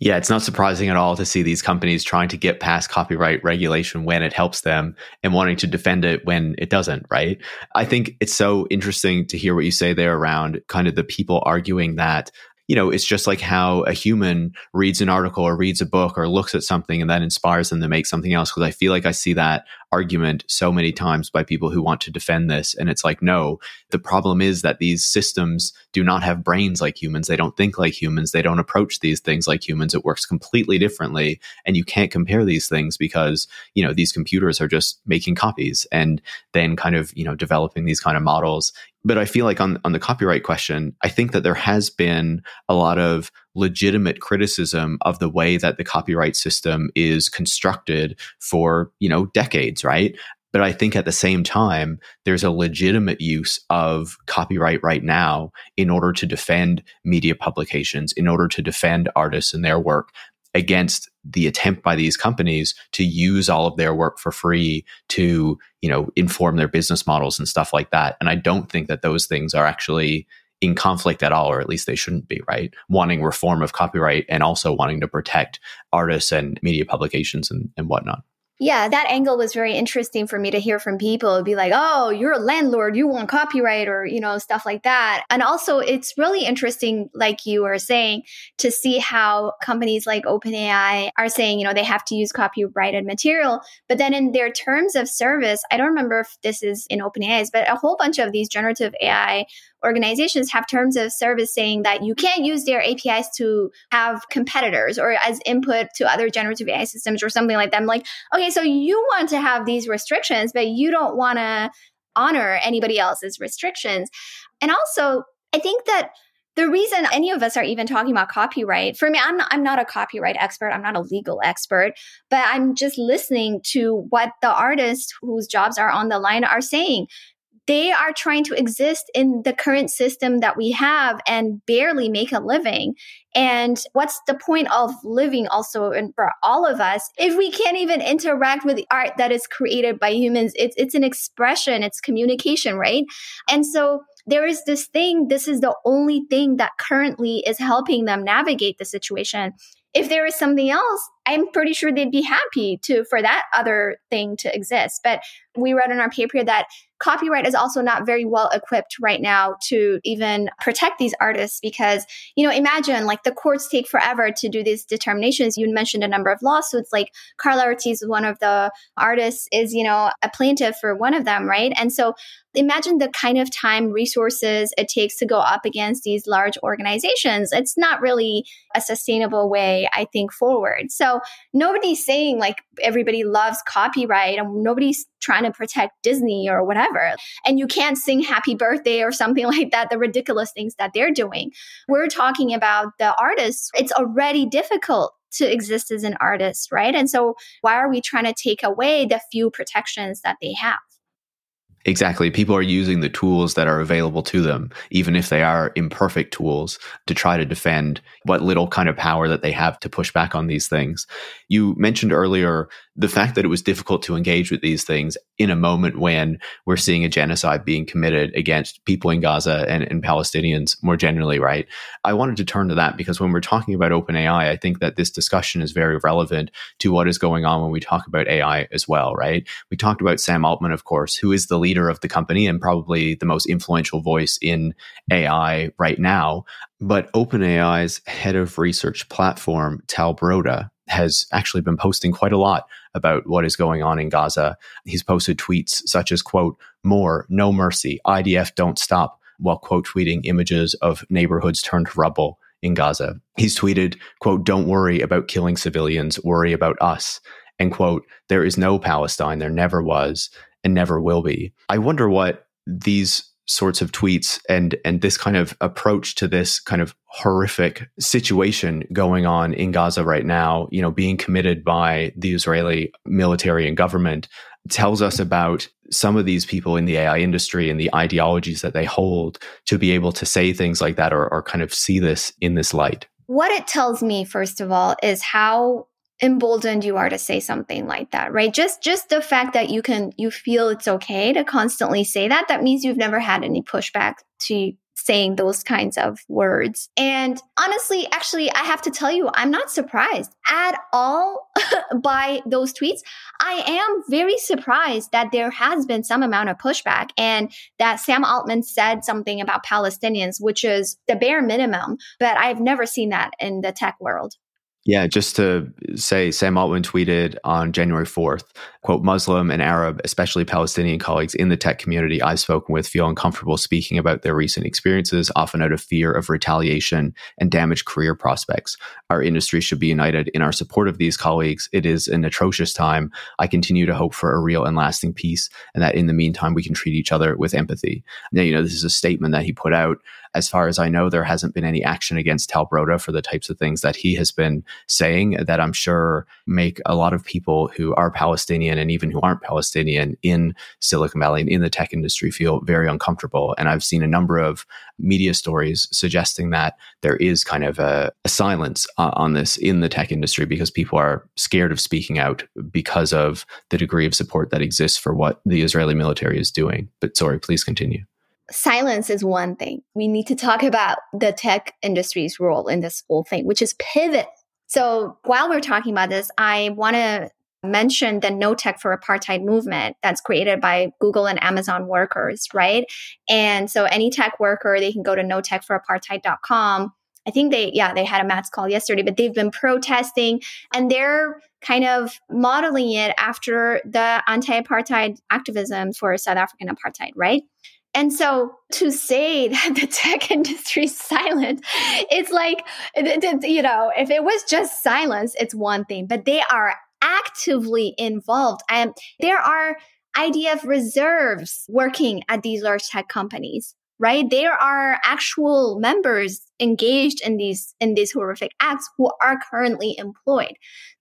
Yeah, it's not surprising at all to see these companies trying to get past copyright regulation when it helps them and wanting to defend it when it doesn't, right? I think it's so interesting to hear what you say there around kind of the people arguing that, you know, it's just like how a human reads an article or reads a book or looks at something and that inspires them to make something else. Because I feel like I see that argument so many times by people who want to defend this. And it's like, no, the problem is that these systems do not have brains like humans. They don't think like humans. They don't approach these things like humans. It works completely differently. And you can't compare these things because, you know, these computers are just making copies and then kind of, you know, developing these kind of models. But I feel like on, on the copyright question, I think that there has been a lot of legitimate criticism of the way that the copyright system is constructed for, you know, decades, right? But I think at the same time, there's a legitimate use of copyright right now in order to defend media publications, in order to defend artists and their work against the attempt by these companies to use all of their work for free to, you know, inform their business models and stuff like that. And I don't think that those things are actually in conflict at all, or at least they shouldn't be, right? Wanting reform of copyright and also wanting to protect artists and media publications and, and whatnot. Yeah, that angle was very interesting for me to hear from people. It'd be like, oh, you're a landlord, you want copyright, or, you know, stuff like that. And also, it's really interesting, like you were saying, to see how companies like OpenAI are saying, you know, they have to use copyrighted material. But then in their terms of service, I don't remember if this is in OpenAI's, but a whole bunch of these generative A I organizations have terms of service saying that you can't use their A P Is to have competitors or as input to other generative A I systems or something like that. I'm like, okay, so you want to have these restrictions, but you don't want to honor anybody else's restrictions. And also, I think that the reason any of us are even talking about copyright, for me, I'm not, I'm not a copyright expert. I'm not a legal expert, but I'm just listening to what the artists whose jobs are on the line are saying. They are trying to exist in the current system that we have and barely make a living. And what's the point of living also for all of us if we can't even interact with art that is created by humans? It's it's an expression, it's communication, right? And so there is this thing, this is the only thing that currently is helping them navigate the situation. If there is something else, I'm pretty sure they'd be happy to for that other thing to exist. But we read in our paper that copyright is also not very well equipped right now to even protect these artists because, you know, imagine like the courts take forever to do these determinations. You mentioned a number of lawsuits, like Carla Ortiz, one of the artists, is, you know, a plaintiff for one of them, right? And so imagine the kind of time, resources it takes to go up against these large organizations. It's not really a sustainable way, I think, forward. So nobody's saying like everybody loves copyright and nobody's trying to protect Disney or whatever. And you can't sing happy birthday or something like that, the ridiculous things that they're doing. We're talking about the artists. It's already difficult to exist as an artist, right? And so why are we trying to take away the few protections that they have? Exactly. People are using the tools that are available to them, even if they are imperfect tools, to try to defend what little kind of power that they have to push back on these things. You mentioned earlier the fact that it was difficult to engage with these things in a moment when we're seeing a genocide being committed against people in Gaza and, and Palestinians more generally, right? I wanted to turn to that because when we're talking about OpenAI, I think that this discussion is very relevant to what is going on when we talk about A I as well, right? We talked about Sam Altman, of course, who is the leader of the company and probably the most influential voice in A I right now. But OpenAI's head of research platform, Tal Broda, has actually been posting quite a lot about what is going on in Gaza. He's posted tweets such as, quote, more, no mercy, I D F don't stop, while quote tweeting images of neighborhoods turned to rubble in Gaza. He's tweeted, quote, don't worry about killing civilians, worry about us. And quote, there is no Palestine, there never was, and never will be. I wonder what these sorts of tweets and and this kind of approach to this kind of horrific situation going on in Gaza right now, you know, being committed by the Israeli military and government, tells us about some of these people in the A I industry and the ideologies that they hold to be able to say things like that, or, or kind of see this in this light. What it tells me, first of all, is how emboldened you are to say something like that, right? Just just the fact that you can, you feel it's okay to constantly say that, that means you've never had any pushback to saying those kinds of words. And honestly, actually, I have to tell you, I'm not surprised at all by those tweets. I am very surprised that there has been some amount of pushback, and that Sam Altman said something about Palestinians, which is the bare minimum, but I've never seen that in the tech world. Yeah, just to say, Sam Altman tweeted on January fourth, quote, Muslim and Arab, especially Palestinian colleagues in the tech community I've spoken with feel uncomfortable speaking about their recent experiences, often out of fear of retaliation and damaged career prospects. Our industry should be united in our support of these colleagues. It is an atrocious time. I continue to hope for a real and lasting peace, and that in the meantime, we can treat each other with empathy. Now, you know, this is a statement that he put out. As far as I know, there hasn't been any action against Tal Broda for the types of things that he has been saying that I'm sure make a lot of people who are Palestinian and even who aren't Palestinian in Silicon Valley and in the tech industry feel very uncomfortable. And I've seen a number of media stories suggesting that there is kind of a, a silence uh, on this in the tech industry because people are scared of speaking out because of the degree of support that exists for what the Israeli military is doing. But sorry, please continue. Silence is one thing. We need to talk about the tech industry's role in this whole thing, which is pivot. So while we're talking about this, I want to mention the No Tech for Apartheid movement that's created by Google and Amazon workers, right? And so any tech worker, they can go to no tech for apartheid dot com. I think they, yeah, they had a Matt's call yesterday, but they've been protesting, and they're kind of modeling it after the anti-apartheid activism for South African apartheid, right? And so to say that the tech industry is silent, it's like, you know, if it was just silence, it's one thing, but they are actively involved. And there are I D F reserves working at these large tech companies, right? There are actual members engaged in these, in these horrific acts who are currently employed,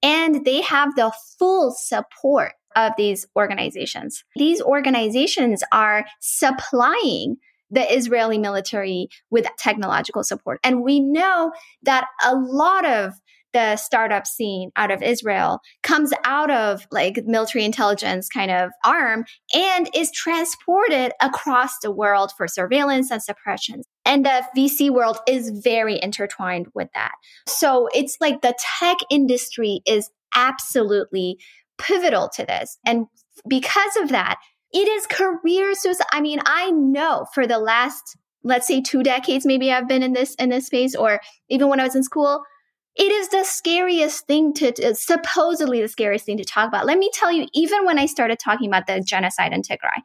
and they have the full support of these organizations. These organizations are supplying the Israeli military with technological support. And we know that a lot of the startup scene out of Israel comes out of like military intelligence kind of arm and is transported across the world for surveillance and suppression. And the V C world is very intertwined with that. So it's like the tech industry is absolutely pivotal to this. And because of that, it is career suicide. I mean, I know for the last, let's say two decades, maybe I've been in this, in this space, or even when I was in school, it is the scariest thing to, it's supposedly the scariest thing to talk about. Let me tell you, even when I started talking about the genocide in Tigray,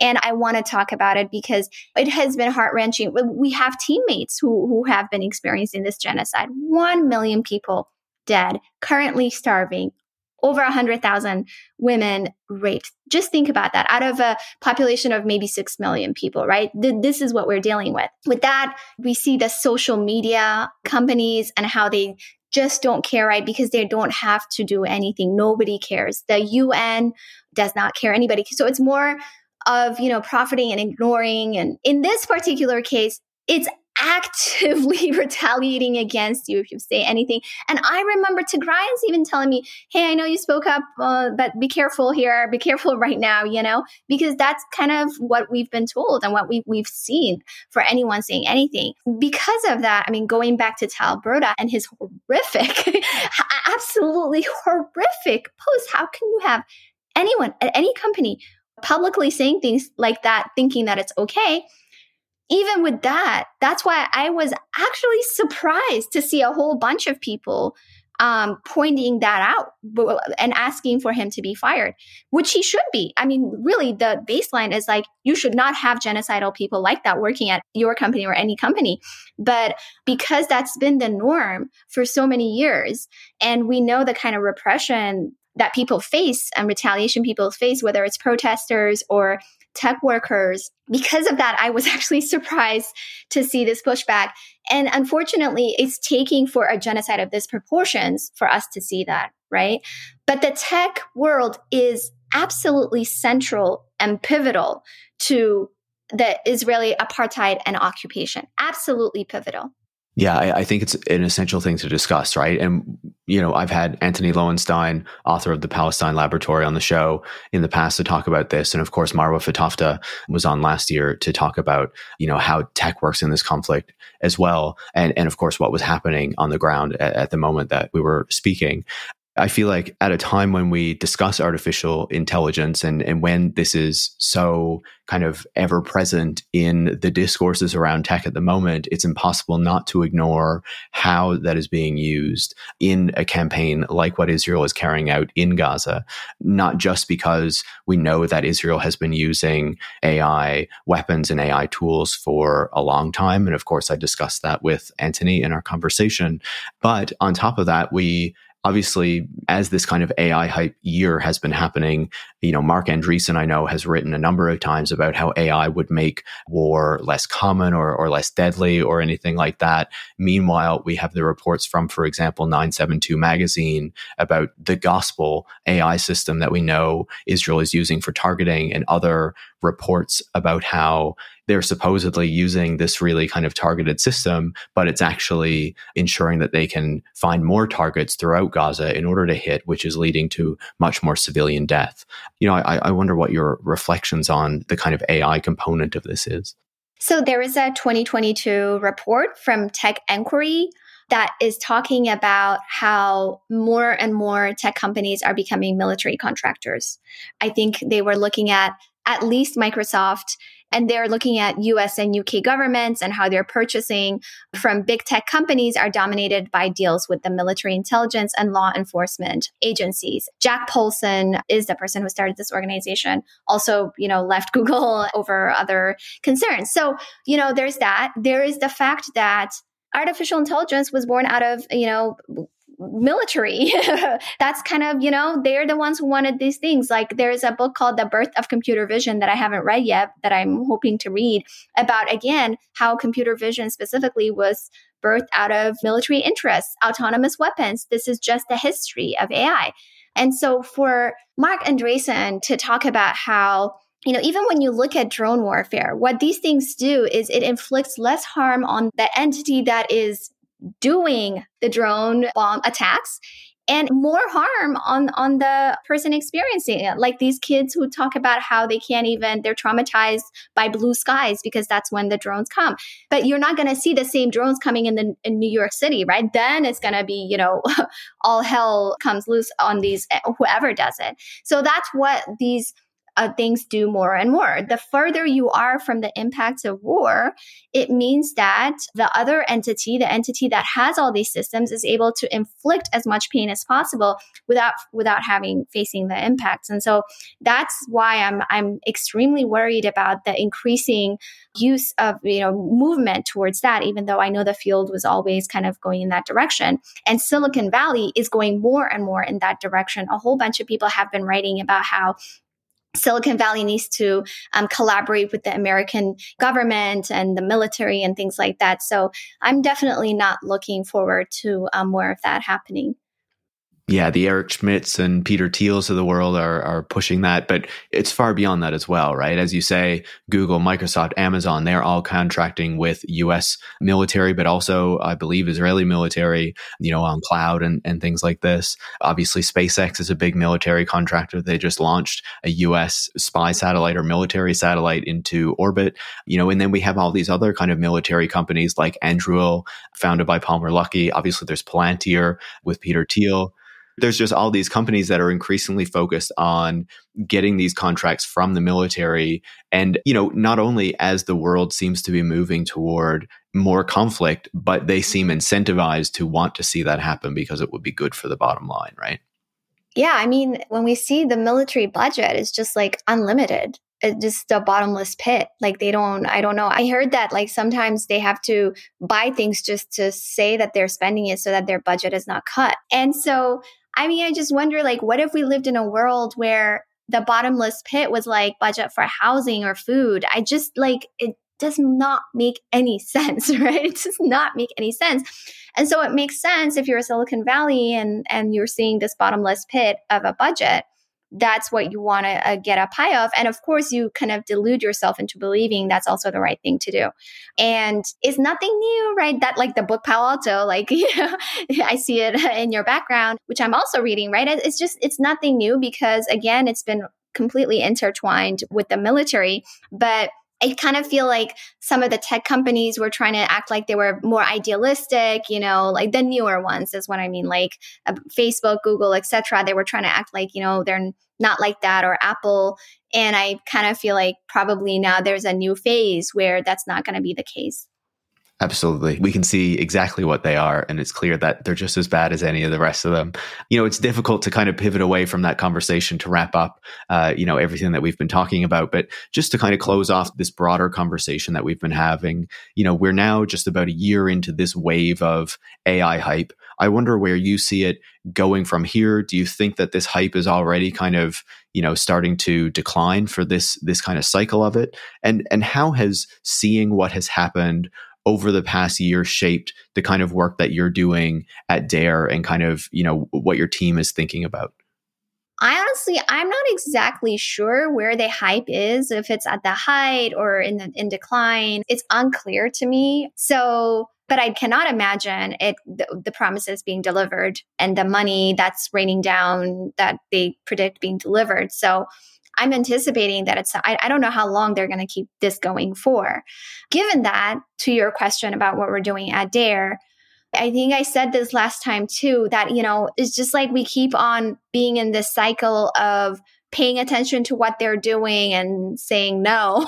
and I want to talk about it because it has been heart-wrenching. We have teammates who, who have been experiencing this genocide. One million people dead, currently starving, over one hundred thousand women raped. Just think about that. Out of a population of maybe six million people, right? Th- this is what we're dealing with. With that, we see the social media companies and how they just don't care, right? Because they don't have to do anything. Nobody cares. The U N does not care, anybody. So it's more of, you know, profiting and ignoring. And in this particular case, it's actively retaliating against you if you say anything. And I remember Tigrayans even telling me, hey, I know you spoke up, uh, but be careful here, be careful right now, you know, because that's kind of what we've been told and what we, we've seen for anyone saying anything. Because of that, I mean, going back to Tal Broda and his horrific, absolutely horrific post, how can you have anyone at any company publicly saying things like that, thinking that it's okay? Even with that, that's why I was actually surprised to see a whole bunch of people um, pointing that out and asking for him to be fired, which he should be. I mean, really, the baseline is like, you should not have genocidal people like that working at your company or any company. But because that's been the norm for so many years, and we know the kind of repression that people face and retaliation people face, whether it's protesters or tech workers. Because of that, I was actually surprised to see this pushback. And unfortunately, it's taking for a genocide of these proportions for us to see that, right? But the tech world is absolutely central and pivotal to the Israeli apartheid and occupation. Absolutely pivotal. Yeah, I, I think it's an essential thing to discuss, right? And, you know, I've had Anthony Lowenstein, author of the Palestine Laboratory, on the show in the past to talk about this. And of course, Marwa Fatafta was on last year to talk about, you know, how tech works in this conflict as well. And, and of course, what was happening on the ground at, at the moment that we were speaking. I feel like at a time when we discuss artificial intelligence and, and when this is so kind of ever present in the discourses around tech at the moment, it's impossible not to ignore how that is being used in a campaign like what Israel is carrying out in Gaza, not just because we know that Israel has been using A I weapons and A I tools for a long time. And of course, I discussed that with Anthony in our conversation. But on top of that, we obviously, as this kind of A I hype year has been happening, you know, Mark Andreessen, I know, has written a number of times about how A I would make war less common or, or less deadly or anything like that. Meanwhile, we have the reports from, for example, nine seven two magazine about the Gospel A I system that we know Israel is using for targeting, and other reports about how they're supposedly using this really kind of targeted system, but it's actually ensuring that they can find more targets throughout Gaza in order to hit, which is leading to much more civilian death. You know, I, I wonder what your reflections on the kind of A I component of this is. So there is a twenty twenty-two report from Tech Inquiry that is talking about how more and more tech companies are becoming military contractors. I think they were looking at at least Microsoft, and they're looking at U S and U K governments and how they're purchasing from big tech companies are dominated by deals with the military intelligence and law enforcement agencies. Jack Polson is the person who started this organization, also, you know, left Google over other concerns. So, you know, there's that. There is the fact that artificial intelligence was born out of, you know, military. That's kind of, you know, they're the ones who wanted these things. Like there's a book called The Birth of Computer Vision that I haven't read yet, that I'm hoping to read, about, again, how computer vision specifically was birthed out of military interests, autonomous weapons. This is just the history of A I. And so for Mark Andreessen to talk about how, you know, even when you look at drone warfare, what these things do is it inflicts less harm on the entity that is doing the drone bomb attacks and more harm on, on the person experiencing it. Like these kids who talk about how they can't even, they're traumatized by blue skies because that's when the drones come. But you're not going to see the same drones coming in the in New York City, right? Then it's going to be, you know, all hell comes loose on these, whoever does it. So that's what these Uh, things do more and more. The further you are from the impacts of war, it means that the other entity, the entity that has all these systems, is able to inflict as much pain as possible without without having facing the impacts. And so that's why I'm I'm extremely worried about the increasing use of, you know, movement towards that, even though I know the field was always kind of going in that direction. And Silicon Valley is going more and more in that direction. A whole bunch of people have been writing about how Silicon Valley needs to um, collaborate with the American government and the military and things like that. So I'm definitely not looking forward to um, more of that happening. Yeah, the Eric Schmidts and Peter Thiels of the world are are pushing that, but it's far beyond that as well, right? As you say, Google, Microsoft, Amazon, they're all contracting with U S military, but also, I believe, Israeli military, you know, on cloud and, and things like this. Obviously, SpaceX is a big military contractor. They just launched a U S spy satellite or military satellite into orbit, you know, and then we have all these other kind of military companies like Anduril, founded by Palmer Luckey. Obviously, there's Palantir with Peter Thiel. There's just all these companies that are increasingly focused on getting these contracts from the military. And, you know, not only as the world seems to be moving toward more conflict, but they seem incentivized to want to see that happen because it would be good for the bottom line, right? Yeah. I mean, when we see the military budget, it's just like unlimited. It's just a bottomless pit. Like they don't, I don't know. I heard that like sometimes they have to buy things just to say that they're spending it so that their budget is not cut. And so I mean, I just wonder, like, what if we lived in a world where the bottomless pit was like budget for housing or food? I just like, it does not make any sense, right? It does not make any sense. And so it makes sense if you're a Silicon Valley and, and you're seeing this bottomless pit of a budget, that's what you want to uh, get up high of. And of course, you kind of delude yourself into believing that's also the right thing to do. And it's nothing new, right? That like the book Palo Alto, like, you know, I see it in your background, which I'm also reading, right? It's just, it's nothing new because again, it's been completely intertwined with the military, but I kind of feel like some of the tech companies were trying to act like they were more idealistic, you know, like the newer ones is what I mean, like uh, Facebook, Google, et cetera. They were trying to act like, you know, they're not like that, or Apple. And I kind of feel like probably now there's a new phase where that's not going to be the case. Absolutely. We can see exactly what they are. And it's clear that they're just as bad as any of the rest of them. You know, it's difficult to kind of pivot away from that conversation to wrap up, uh, you know, everything that we've been talking about. But just to kind of close off this broader conversation that we've been having, you know, we're now just about a year into this wave of A I hype. I wonder where you see it going from here. Do you think that this hype is already kind of, you know, starting to decline for this, this kind of cycle of it? And, and how has seeing what has happened over the past year shaped the kind of work that you're doing at D A R E and kind of, you know, what your team is thinking about? I honestly, I'm not exactly sure where the hype is, if it's at the height or in the, in decline. It's unclear to me. So, but I cannot imagine it, the, the promises being delivered and the money that's raining down that they predict being delivered. So I'm anticipating that it's, I, I don't know how long they're going to keep this going for. Given that, to your question about what we're doing at D A R E, I think I said this last time too, that, you know, it's just like we keep on being in this cycle of paying attention to what they're doing and saying no.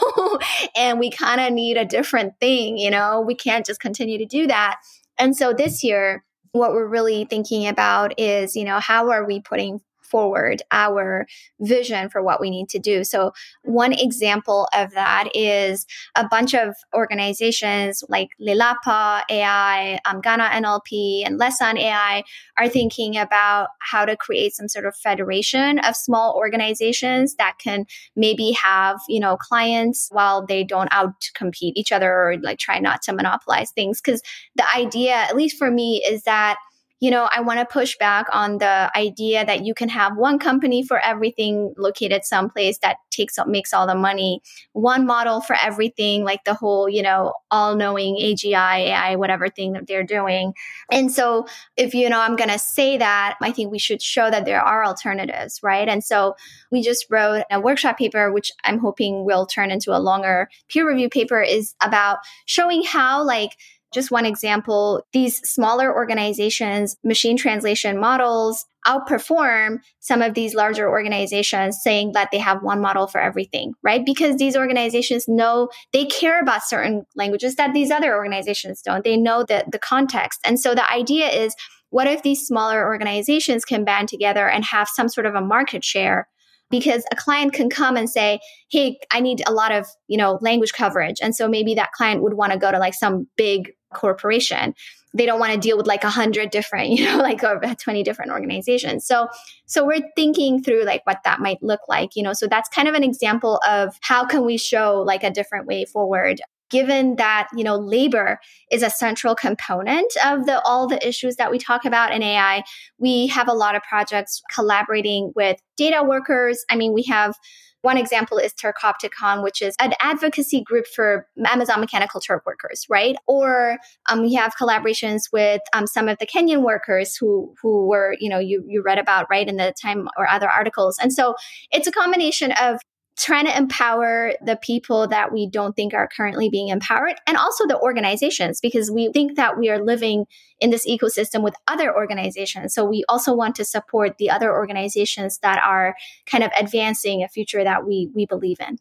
And we kind of need a different thing, you know, we can't just continue to do that. And so this year, what we're really thinking about is, you know, how are we putting forward our vision for what we need to do. So one example of that is a bunch of organizations like Lelapa A I, um, Ghana N L P, and Lesan A I are thinking about how to create some sort of federation of small organizations that can maybe have, you know, clients while they don't outcompete each other or like try not to monopolize things. Because the idea, at least for me, is that, you know, I want to push back on the idea that you can have one company for everything located someplace that takes up, makes all the money, one model for everything, like the whole, you know, all-knowing A G I, A I, whatever thing that they're doing. And so if, you know, I'm going to say that, I think we should show that there are alternatives, right? And so we just wrote a workshop paper, which I'm hoping will turn into a longer peer review paper, is about showing how, like, just one example, these smaller organizations, machine translation models outperform some of these larger organizations saying that they have one model for everything, right? Because these organizations know they care about certain languages that these other organizations don't. They know the, the context. And so the idea is, what if these smaller organizations can band together and have some sort of a market share? Because a client can come and say, hey, I need a lot of, you know, language coverage. And so maybe that client would want to go to like some big corporation. They don't want to deal with like a hundred different, you know, like over twenty different organizations. So, so we're thinking through like what that might look like, you know, so that's kind of an example of how can we show like a different way forward, given that, you know, labor is a central component of the, all the issues that we talk about in A I. We have a lot of projects collaborating with data workers. I mean, we have one example is Turkopticon, which is an advocacy group for Amazon Mechanical Turk workers, right? Or um, we have collaborations with um, some of the Kenyan workers who who were, you know, you you read about, right, in the Time or other articles. And so it's a combination of trying to empower the people that we don't think are currently being empowered, and also the organizations, because we think that we are living in this ecosystem with other organizations. So we also want to support the other organizations that are kind of advancing a future that we we believe in.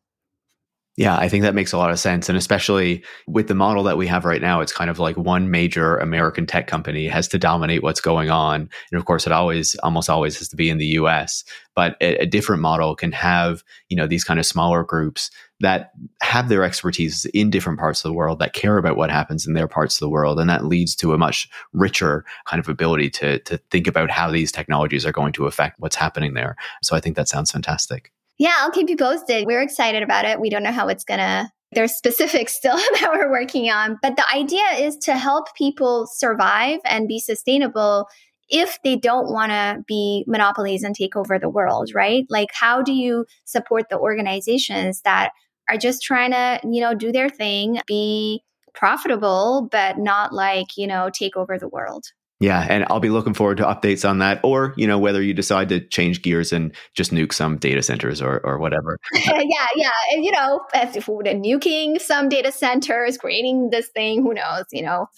Yeah, I think that makes a lot of sense. And especially with the model that we have right now, it's kind of like one major American tech company has to dominate what's going on. And of course, it always, almost always has to be in the U S. But a, a different model can have, you know, these kind of smaller groups that have their expertise in different parts of the world, that care about what happens in their parts of the world. And that leads to a much richer kind of ability to, to think about how these technologies are going to affect what's happening there. So I think that sounds fantastic. Yeah, I'll keep you posted. We're excited about it. We don't know how it's going to, there's specifics still that we're working on. But the idea is to help people survive and be sustainable if they don't want to be monopolies and take over the world, right? Like, how do you support the organizations that are just trying to, you know, do their thing, be profitable, but not like, you know, take over the world? Yeah. And I'll be looking forward to updates on that, or, you know, whether you decide to change gears and just nuke some data centers or or whatever. yeah. Yeah. And, you know, if we're nuking some data centers, creating this thing, who knows, you know,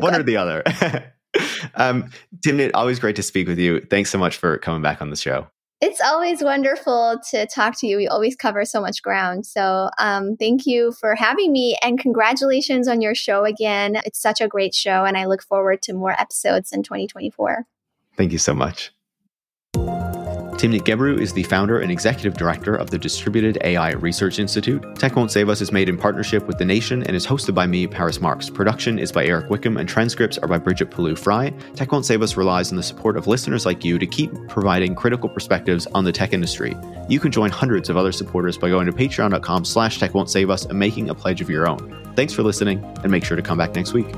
one or the other. um, Timnit, always great to speak with you. Thanks so much for coming back on the show. It's always wonderful to talk to you. We always cover so much ground. So um, thank you for having me, and congratulations on your show again. It's such a great show, and I look forward to more episodes in twenty twenty-four. Thank you so much. Timnit Gebru is the founder and executive director of the Distributed A I Research Institute. Tech Won't Save Us is made in partnership with The Nation and is hosted by me, Paris Marks. Production is by Eric Wickham, and transcripts are by Bridget Palou-Fry. Tech Won't Save Us relies on the support of listeners like you to keep providing critical perspectives on the tech industry. You can join hundreds of other supporters by going to patreon.com slash Tech Won't Save Us and making a pledge of your own. Thanks for listening, and make sure to come back next week.